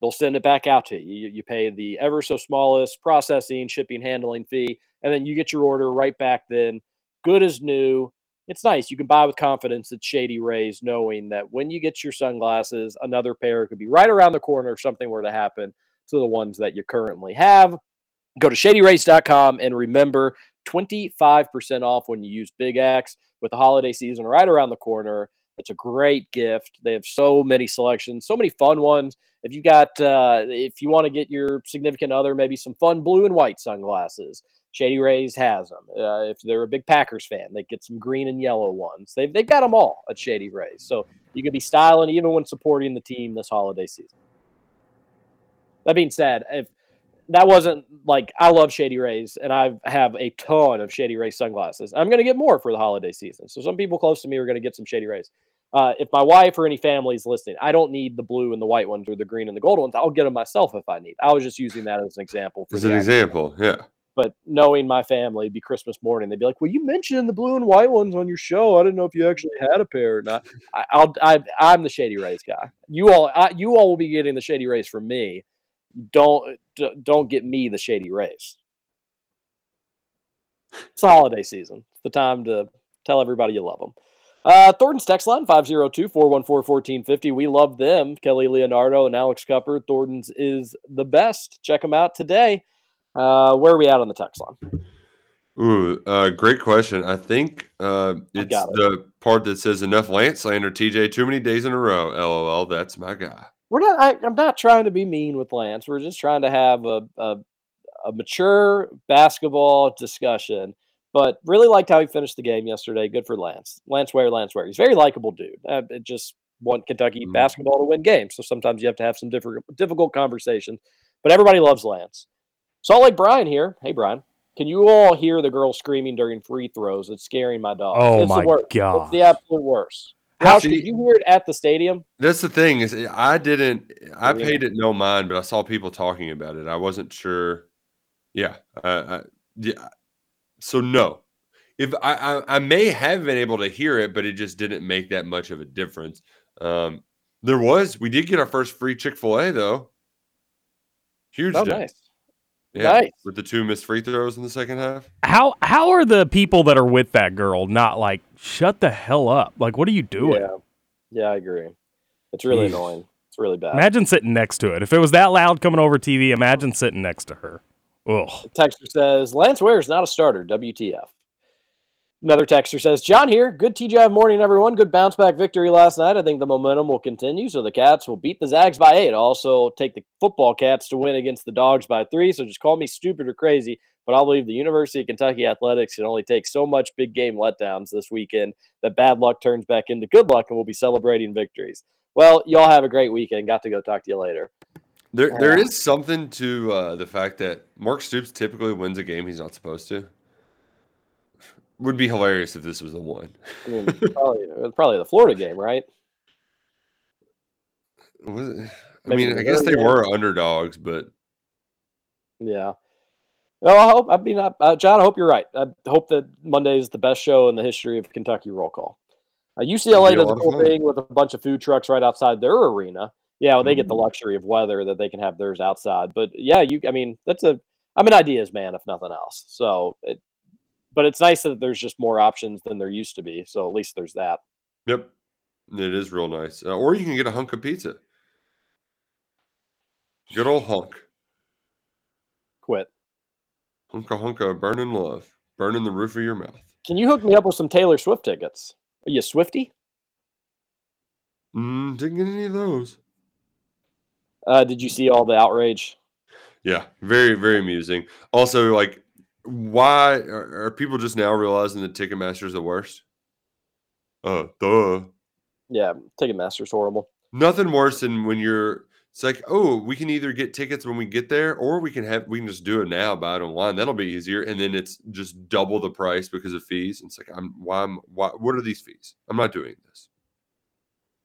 They'll send it back out to you. You, you pay the ever so smallest processing, shipping, handling fee, and then you get your order right back then. Good as new. It's nice. You can buy with confidence at Shady Rays, knowing that when you get your sunglasses, another pair could be right around the corner if something were to happen to the ones that you currently have. Go to shady rays dot com and remember, twenty-five percent off when you use Big X. With the holiday season right around the corner, it's a great gift. They have so many selections, so many fun ones. If you got, uh, if you want to get your significant other, maybe some fun blue and white sunglasses, Shady Rays has them. Uh, if they're a big Packers fan, they get some green and yellow ones. They've, they've got them all at Shady Rays. So you can be styling even when supporting the team this holiday season. That being said, if that wasn't like, I love Shady Rays, and I have a ton of Shady Rays sunglasses. I'm going to get more for the holiday season. So some people close to me are going to get some Shady Rays. Uh, if my wife or any family is listening, I don't need the blue and the white ones or the green and the gold ones. I'll get them myself if I need. I was just using that as an example. As an example, yeah. But knowing my family, it'd be Christmas morning, they'd be like, well, you mentioned the blue and white ones on your show. I didn't know if you actually had a pair or not. I, I'll, I, I'm the Shady Rays guy. You all I, you all will be getting the Shady Rays from me. Don't don't get me the Shady Rays. It's the holiday season. It's the time to tell everybody you love them. Uh, Thornton's text line, five oh two, four one four, one four five oh. We love them. Kelly Leonardo and Alex Cupper. Thornton's is the best. Check them out today. Uh, where are we at on the text line? Ooh, uh, great question. I think uh, it's I it. the part that says enough Lance slander, T J. Too many days in a row. L O L. That's my guy. We're not. I, I'm not trying to be mean with Lance. We're just trying to have a a, a mature basketball discussion. But really liked how he finished the game yesterday. Good for Lance. Lance Ware, Lance Ware. He's a very likable dude. I just want Kentucky mm. basketball to win games. So sometimes you have to have some different, difficult conversations. But everybody loves Lance. Salt Lake Brian here. Hey, Brian. Can you all hear the girl screaming during free throws? It's scaring my dog. Oh, it's my God. It's the absolute worst. How did you hear it at the stadium? That's the thing. Is I didn't – I yeah. paid it no mind, but I saw people talking about it. I wasn't sure. Yeah. Uh, I, yeah. So, no. If I, I, I may have been able to hear it, but it just didn't make that much of a difference. Um, there was – we did get our first free Chick-fil-A, though. Huge oh, nice. Yeah, nice. With the two missed free throws in the second half. How how are the people that are with that girl not like, shut the hell up? Like, what are you doing? Yeah, yeah I agree. It's really Jeez. annoying. It's really bad. Imagine sitting next to it. If it was that loud coming over T V, imagine sitting next to her. Ugh. The texter says, Lance Ware is not a starter, W T F. Another texter says, John here. Good T G I morning, everyone. Good bounce-back victory last night. I think the momentum will continue, so the Cats will beat the Zags by eight. I'll also take the football Cats to win against the Dogs by three, so just call me stupid or crazy, but I'll believe the University of Kentucky Athletics can only take so much big game letdowns this weekend that bad luck turns back into good luck, and we'll be celebrating victories. Well, y'all have a great weekend. Got to go. Talk to you later. There, There uh, is something to uh, the fact that Mark Stoops typically wins a game he's not supposed to. Would be hilarious if this was the one. I mean, probably, it was probably the Florida game, right? Was it? I mean, I guess they were underdogs, but yeah. Well, I hope. I mean, uh, John, I hope you're right. I hope that Monday is the best show in the history of Kentucky Roll Call. Uh, U C L A does a cool thing with a bunch of food trucks right outside their arena. Yeah, well, they get the luxury of weather that they can have theirs outside. But yeah, you. I mean, that's a. I'm an ideas man, if nothing else. So. It, But it's nice that there's just more options than there used to be. So at least there's that. Yep. It is real nice. Uh, or you can get a hunk of pizza. Good old hunk. Quit. Hunka hunka, burning love. Burning the roof of your mouth. Can you hook me up with some Taylor Swift tickets? Are you Swifty? Mm, didn't get any of those. Uh, did you see all the outrage? Yeah. Very, very amusing. Also, like, why are, are people just now realizing that Ticketmaster's the worst? Oh, duh. Yeah, Ticketmaster's horrible. Nothing worse than when you're. It's like, oh, we can either get tickets when we get there, or we can have we can just do it now, buy it online. That'll be easier. And then it's just double the price because of fees. And it's like, I'm why? I'm, why? What are these fees? I'm not doing this.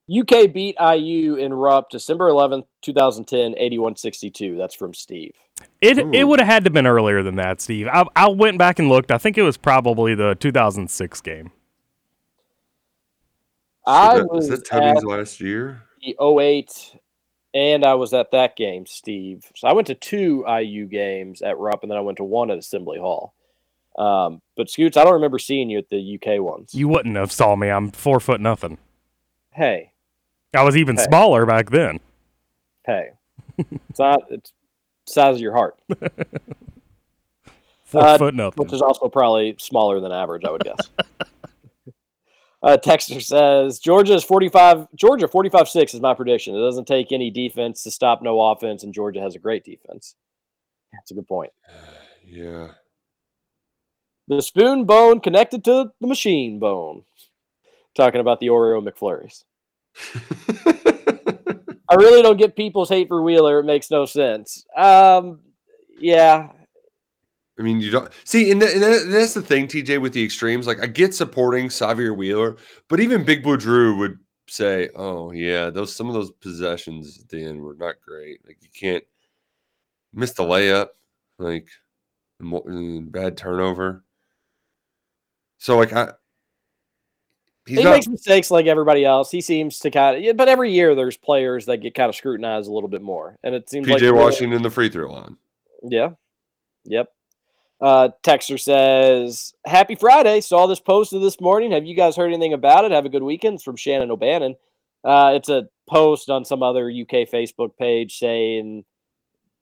U K beat I U in Rupp December eleventh, twenty ten, eighty-one sixty-two. That's from Steve. It Ooh. It would have had to have been earlier than that, Steve. I, I went back and looked. I think it was probably the two thousand six game. I so that, was that Tony's last year? The oh eight, and I was at that game, Steve. So I went to two I U games at Rupp, and then I went to one at Assembly Hall. Um, but, Scoots, I don't remember seeing you at the U K ones. You wouldn't have saw me. I'm four foot nothing. Hey. I was even hey. smaller back then. Hey. It's not it's size of your heart. Four uh, foot nothing. Which is also probably smaller than average, I would guess. uh, Texter says, Georgia is forty-five. Georgia forty-five six is my prediction. It doesn't take any defense to stop no offense, and Georgia has a great defense. That's a good point. Yeah. The spoon bone connected to the machine bone. Talking about the Oreo McFlurries. I really don't get people's hate for Wheeler. It makes no sense. Um, yeah. I mean, you don't see, and, the, and that's the thing, T J, with the extremes. Like, I get supporting Xavier Wheeler, but even Big Blue Drew would say, "Oh yeah, those some of those possessions at the end were not great. Like, you can't miss the layup, like bad turnover." So, like I. He's he not, makes mistakes like everybody else. He seems to kind of, yeah, but every year there's players that get kind of scrutinized a little bit more, and it seems P J like P J Washington in the free throw line. Yeah, yep. Uh, Texter says, "Happy Friday! Saw this posted this morning. Have you guys heard anything about it? Have a good weekend." It's from Shannon O'Bannon. Uh, it's a post on some other U K Facebook page saying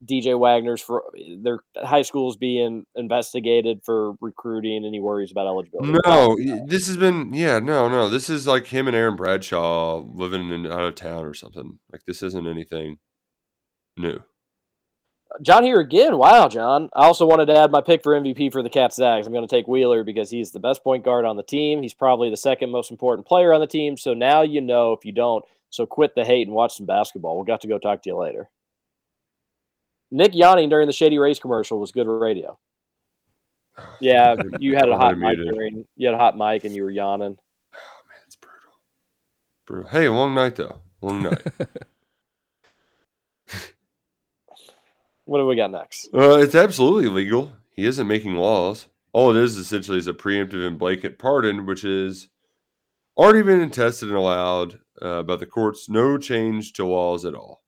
D J Wagner's for their high schools being investigated for recruiting, and he worries about eligibility. No, this has been, yeah, no, no. This is like him and Aaron Bradshaw living in out of town or something. Like, this isn't anything new. John here again. Wow, John. I also wanted to add my pick for M V P for the Cats Zags. I'm going to take Wheeler because he's the best point guard on the team. He's probably the second most important player on the team. So now you know if you don't. So quit the hate and watch some basketball. We'll got to go talk to you later. Nick yawning during the Shady Rays commercial was good radio. Yeah, you had a hot mic during, you had a hot mic and you were yawning. Oh man, it's brutal. Brutal. Hey, long night though. Long night. What do we got next? Uh, it's absolutely legal. He isn't making laws. All it is essentially is a preemptive and blanket pardon, which is already been attested and allowed uh, by the courts. No change to laws at all.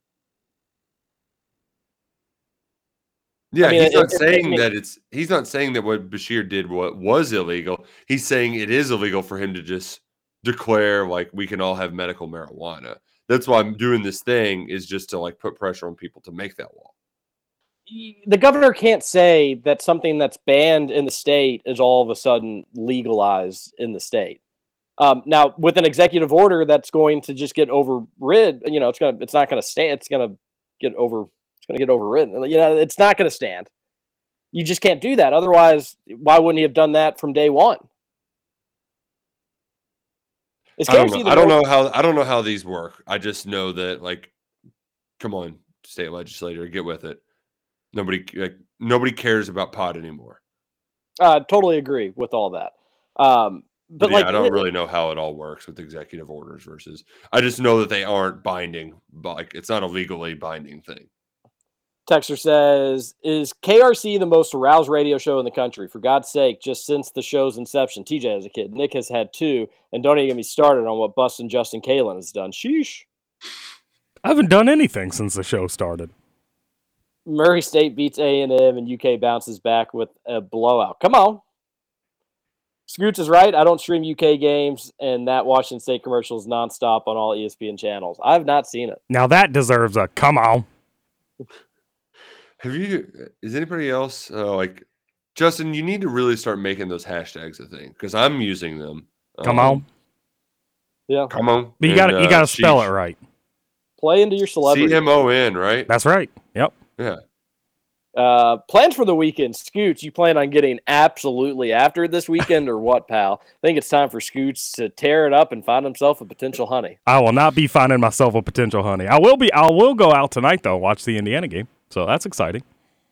Yeah, I mean, he's not it, saying it, it, that it's he's not saying that what Bashir did what was illegal. He's saying it is illegal for him to just declare like we can all have medical marijuana. That's why I'm doing this thing is just to like put pressure on people to make that law. the governor can't say that something that's banned in the state is all of a sudden legalized in the state. Um, now, with an executive order, that's going to just get overrid. You know, it's gonna, it's not gonna stand. It's gonna get over. It's gonna get overridden. You know, it's not gonna stand. You just can't do that. Otherwise, why wouldn't he have done that from day one? I don't know. I don't know how. I don't know how these work. I just know that, like, come on, state legislator, get with it. Nobody, like, nobody cares about pot anymore. I uh, totally agree with all that. Um, but yeah, like, I don't it, really know how it all works with executive orders versus. I just know that they aren't binding. Like, it's not a legally binding thing. Texter says, "Is K R C the most aroused radio show in the country? For God's sake, just since the show's inception. T J has a kid. Nick has had two, and don't even get me started on what Bustin' Justin Kalen has done. Sheesh. I haven't done anything since the show started. Murray State beats A and M, and U K bounces back with a blowout. Come on. Scoots is right. I don't stream U K games, and that Washington State commercial is nonstop on all E S P N channels. I have not seen it. Now that deserves a come on." Have you, is anybody else, uh, like, Justin, you need to really start making those hashtags a thing, because I'm using them. Um, come on. Yeah. Come on. But you got to you got to uh, spell it right. Play into your celebrity. C M O N, right? That's right. Yep. Yeah. Uh, plans for the weekend. Scoots, you plan on getting absolutely after this weekend or what, pal? I think it's time for Scoots to tear it up and find himself a potential honey. I will not be finding myself a potential honey. I will be. I will go out tonight, though, watch the Indiana game. So that's exciting.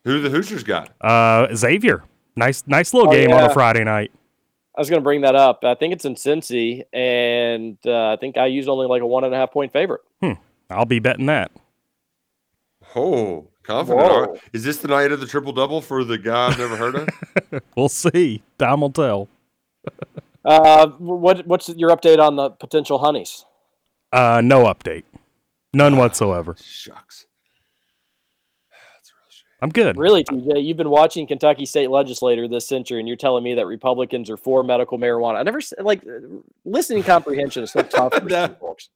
Who the Hoosiers got? Uh, Xavier. Nice, nice little oh, game yeah. on a Friday night. I was going to bring that up. I think it's in Cincy, and uh, I think I used only like a one and a half point favorite. Hmm. I'll be betting that. Oh, confident. Whoa. Is this the night of the triple double for the guy I've never heard of? We'll see. Time will tell. uh, what what's your update on the potential honeys? Uh, no update. None oh, whatsoever. Shucks. I'm good. Really, T J, you've been watching Kentucky State Legislature this century, and you're telling me that Republicans are for medical marijuana. I never like listening comprehension is so tough for that, folks.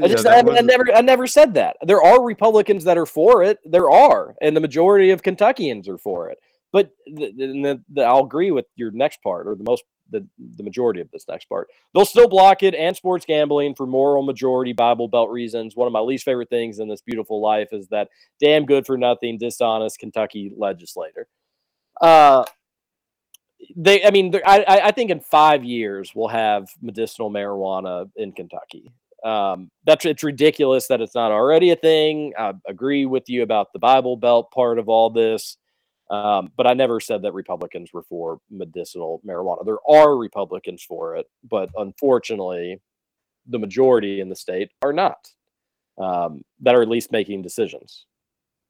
I just yeah, I, I never I never said that. There are Republicans that are for it. There are, and the majority of Kentuckians are for it. But the, the, the, I'll agree with your next part, or the most the, the majority of this next part. They'll still block it and sports gambling for moral majority Bible Belt reasons. One of my least favorite things in this beautiful life is that damn good for nothing, dishonest Kentucky legislator. Uh, they, I mean, I, I think in five years we'll have medicinal marijuana in Kentucky. Um, that's it's ridiculous that it's not already a thing. I agree with you about the Bible Belt part of all this. Um, but I never said that Republicans were for medicinal marijuana. There are Republicans for it, but unfortunately, the majority in the state are not, um, that are at least making decisions.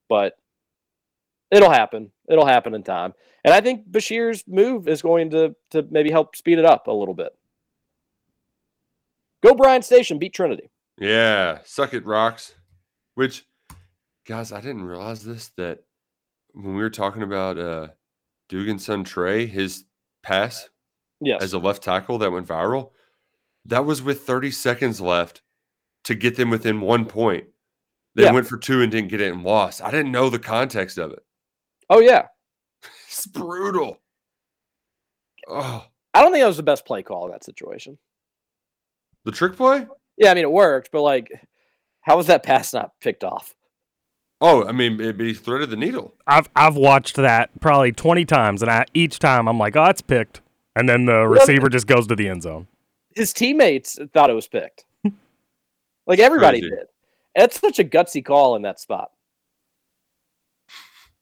But it'll happen. It'll happen in time. And I think Bashir's move is going to, to maybe help speed it up a little bit. Go Bryan Station, beat Trinity. Yeah, suck it, Rocks. Which, guys, I didn't realize this, that when we were talking about uh, Dugan's son Trey, his pass yes. as a left tackle that went viral, that was with thirty seconds left to get them within one point. They yeah. went for two and didn't get it and lost. I didn't know the context of it. Oh, yeah. It's brutal. Oh, I don't think that was the best play call in that situation. The trick play? Yeah, I mean, it worked, but like, how was that pass not picked off? Oh, I mean, it'd be threaded the needle. I've I've watched that probably twenty times, and I each time I'm like, oh, it's picked. And then the receiver just goes to the end zone. His teammates thought it was picked. Like, everybody Crazy. Did. That's such a gutsy call in that spot.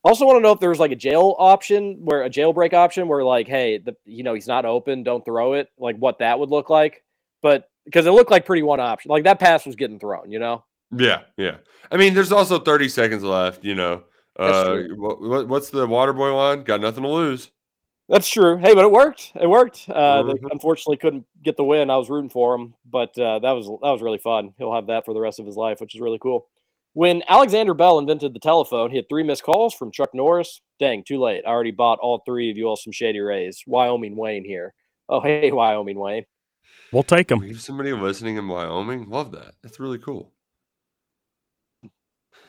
Also want to know if there was like a jail option, where a jailbreak option where like, hey, the you know, he's not open, don't throw it. Like, what that would look like. But because it looked like pretty one option. Like, that pass was getting thrown, you know? Yeah, yeah. I mean, there's also thirty seconds left, you know. Uh, what, what's the Waterboy line? Got nothing to lose. That's true. Hey, but it worked. It worked. Uh, mm-hmm. They unfortunately couldn't get the win. I was rooting for him, but uh, that was that was really fun. He'll have that for the rest of his life, which is really cool. When Alexander Bell invented the telephone, he had three missed calls from Chuck Norris. Dang, too late. I already bought all three of you all some Shady Rays. Wyoming Wayne here. Oh, hey, Wyoming Wayne. We'll take him. We have somebody listening in Wyoming. Love that. That's really cool.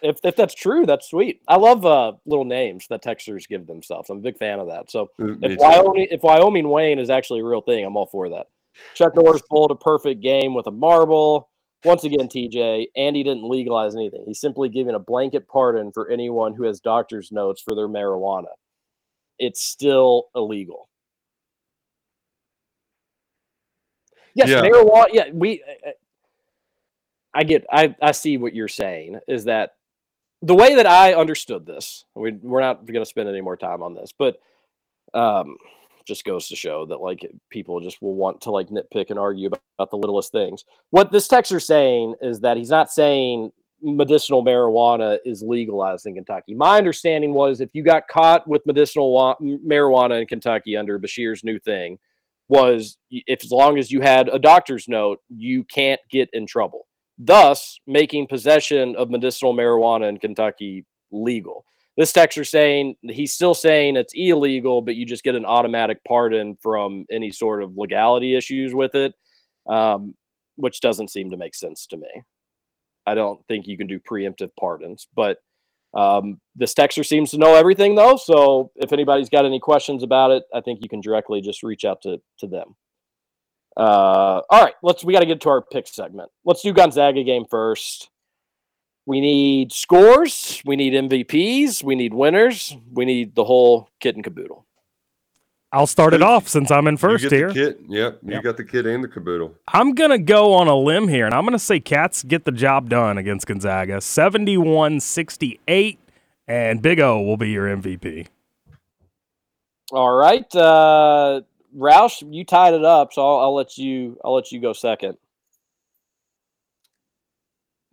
if if that's true, that's sweet. I love uh, little names that texters give themselves. I'm a big fan of that. So if Wyoming, if Wyoming Wayne is actually a real thing, I'm all for that. Chuck Norris bowled a perfect game with a marble. Once again, T J, Andy didn't legalize anything. He's simply giving a blanket pardon for anyone who has doctor's notes for their marijuana. It's still illegal. Yes, yeah. marijuana. Yeah, we. I get. I, I see what you're saying. Is that the way that I understood this? We we're not going to spend any more time on this, but um, just goes to show that like people just will want to like nitpick and argue about, about the littlest things. What this texter's saying is that he's not saying medicinal marijuana is legalized in Kentucky. My understanding was if you got caught with medicinal wa- marijuana in Kentucky under Bashir's new thing, was if as long as you had a doctor's note, you can't get in trouble, thus making possession of medicinal marijuana in Kentucky legal. This texter's saying, he's still saying it's illegal, but you just get an automatic pardon from any sort of legality issues with it, um, which doesn't seem to make sense to me. I don't think you can do preemptive pardons, but um, this texter seems to know everything, though, so if anybody's got any questions about it, I think you can directly just reach out to, to them. Uh, all right, let's, we got to get to our pick segment. Let's do Gonzaga game first. We need scores. We need M V Ps. We need winners. We need the whole kit and caboodle. I'll start it off since I'm in first here. Yep, you yep. got the kit and the caboodle. I'm going to go on a limb here, and I'm going to say Cats get the job done against Gonzaga, seventy-one sixty-eight, and Big O will be your M V P. All right. Uh, Roush, you tied it up, so I'll, I'll let you. I'll let you go second.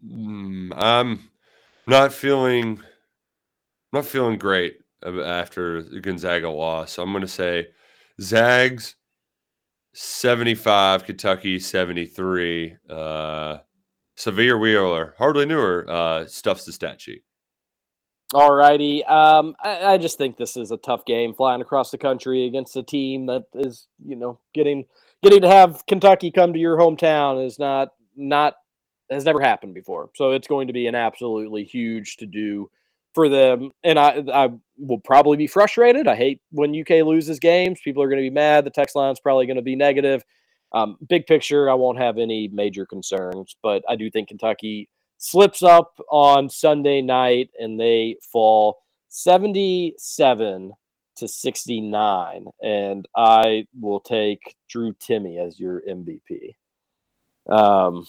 Mm, I'm not feeling, not feeling great after the Gonzaga loss. So I'm going to say Zags seventy-five, Kentucky seventy-three. Uh, Severe Wheeler, hardly knew her, uh, stuffs the stat sheet. All righty. Um, I, I just think this is a tough game flying across the country against a team that is, you know, getting getting to have Kentucky come to your hometown is not not has never happened before. So it's going to be an absolutely huge to do for them. And I I will probably be frustrated. I hate when U K loses games. People are going to be mad. The text line's probably going to be negative. Um, big picture, I won't have any major concerns, but I do think Kentucky slips up on Sunday night and they fall seventy-seven to sixty-nine. And I will take Drew Timme as your M V P. Um,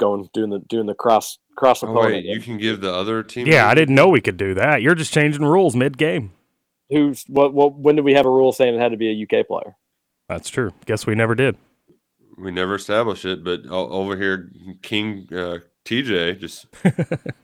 going doing the doing the cross cross opponent. Oh, wait, you can give the other team. Yeah, I didn't know we could do that. You're just changing rules mid game. Who's what? What? When did we have a rule saying it had to be a U K player? That's true. Guess we never did. We never established it, but over here, King uh, T J just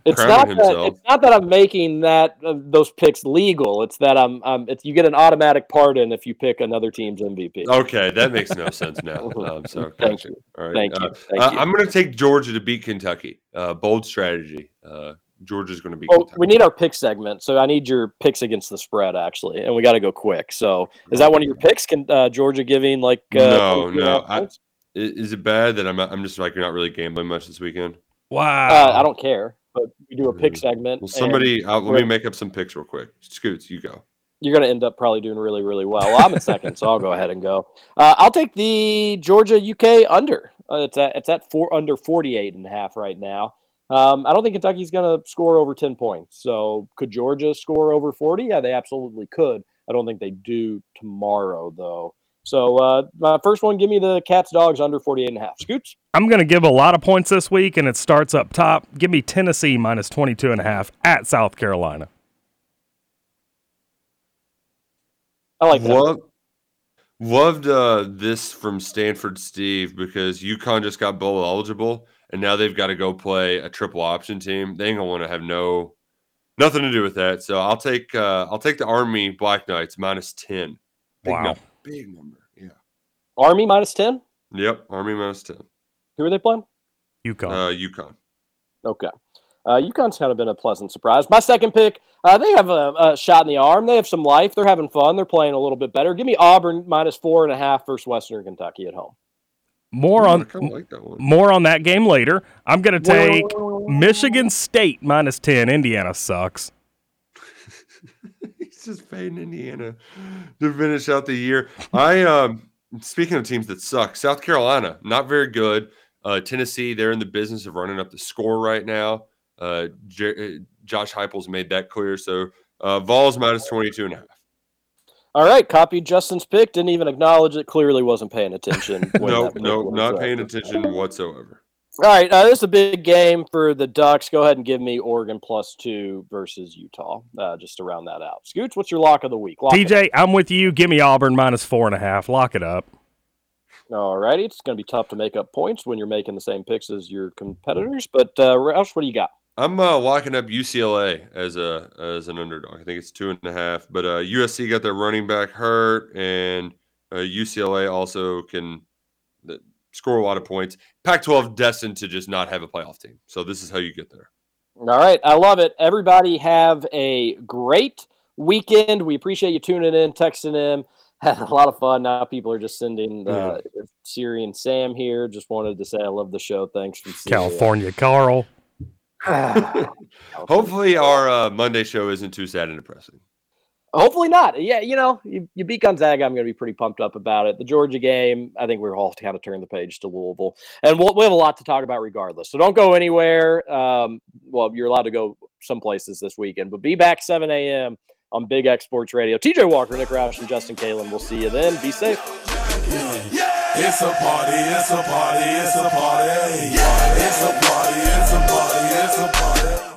it's not himself. That, it's not that I'm making that uh, those picks legal. It's that I'm. I'm it's, you get an automatic pardon if you pick another team's M V P. Okay, that makes no sense now. Um, so thank you. All right, thank you. Uh, thank uh, you. I'm going to take Georgia to beat Kentucky. Uh, bold strategy. Uh, Georgia's going to be. Oh, Kentucky. We need our pick segment, so I need your picks against the spread actually, and we got to go quick. So is that one of your picks? Can uh, Georgia giving like uh, no, no. I, is it bad that I'm I'm just like you're not really gambling much this weekend? Wow. Uh, I don't care, but we do a pick segment. Well, somebody, and, uh, let me make up some picks real quick. Scoots, you go. You're going to end up probably doing really, really well. Well, I'm in second, so I'll go ahead and go. Uh, I'll take the Georgia U K under. Uh, it's at, it's at four, under forty-eight and a half right now. Um, I don't think Kentucky's going to score over ten points. So could Georgia score over forty? Yeah, they absolutely could. I don't think they do tomorrow, though. So, uh, my first one, give me the Cats Dogs under forty-eight and a half. Scoots? I'm going to give a lot of points this week, and it starts up top. Give me Tennessee minus twenty-two and a half at South Carolina. I like that. Loved, loved uh, this from Stanford Steve because UConn just got bowl eligible, and now they've got to go play a triple option team. They ain't going to want to have no nothing to do with that. So, I'll take uh, I'll take the Army Black Knights minus ten. Wow. Nothing. Big number, yeah. Army minus ten? Yep, Army minus ten. Who are they playing? UConn. Uh, UConn. Okay. Uh, UConn's kind of been a pleasant surprise. My second pick, uh, they have a, a shot in the arm. They have some life. They're having fun. They're playing a little bit better. Give me Auburn minus four and a half versus Western Kentucky at home. More on, I kind of like that one. More on that game later. I'm going to take Michigan State minus ten. Indiana sucks. He's just fading Indiana to finish out the year. I um, speaking of teams that suck, South Carolina, not very good. Uh, Tennessee, they're in the business of running up the score right now. Uh, J- Josh Heupel's made that clear. So uh, Vols minus twenty-two and a half. All right, copied Justin's pick. Didn't even acknowledge it. Clearly wasn't paying attention. No, no, not so. paying attention whatsoever. All right, uh, this is a big game for the Ducks. Go ahead and give me Oregon plus two versus Utah, uh, just to round that out. Scooch, what's your lock of the week? Lock T J, I'm with you. Give me Auburn minus four and a half. Lock it up. All righty, it's going to be tough to make up points when you're making the same picks as your competitors. But uh, Roush, what do you got? I'm uh, locking up U C L A as a as an underdog. I think it's two and a half. But uh, U S C got their running back hurt, and uh, U C L A also can th- score a lot of points. Pac twelve destined to just not have a playoff team. So this is how you get there. All right, I love it. Everybody have a great weekend. We appreciate you tuning in, texting in. Had a lot of fun. Now people are just sending uh, yeah. Siri and Sam here. Just wanted to say I love the show. Thanks from California, Carl. Hopefully our uh, Monday show isn't too sad and depressing. Hopefully not. Yeah, you know, you, you beat Gonzaga. I'm going to be pretty pumped up about it. The Georgia game, I think we're all kind of turning the page to Louisville. And we'll, we have a lot to talk about regardless. So don't go anywhere. Um, well, you're allowed to go some places this weekend. But be back seven a.m. on Big X Sports Radio. T J Walker, Nick Roush, and Justin Kalen. We'll see you then. Be safe. It's a party, it's a party, it's a party. It's a party, it's a party, it's a party.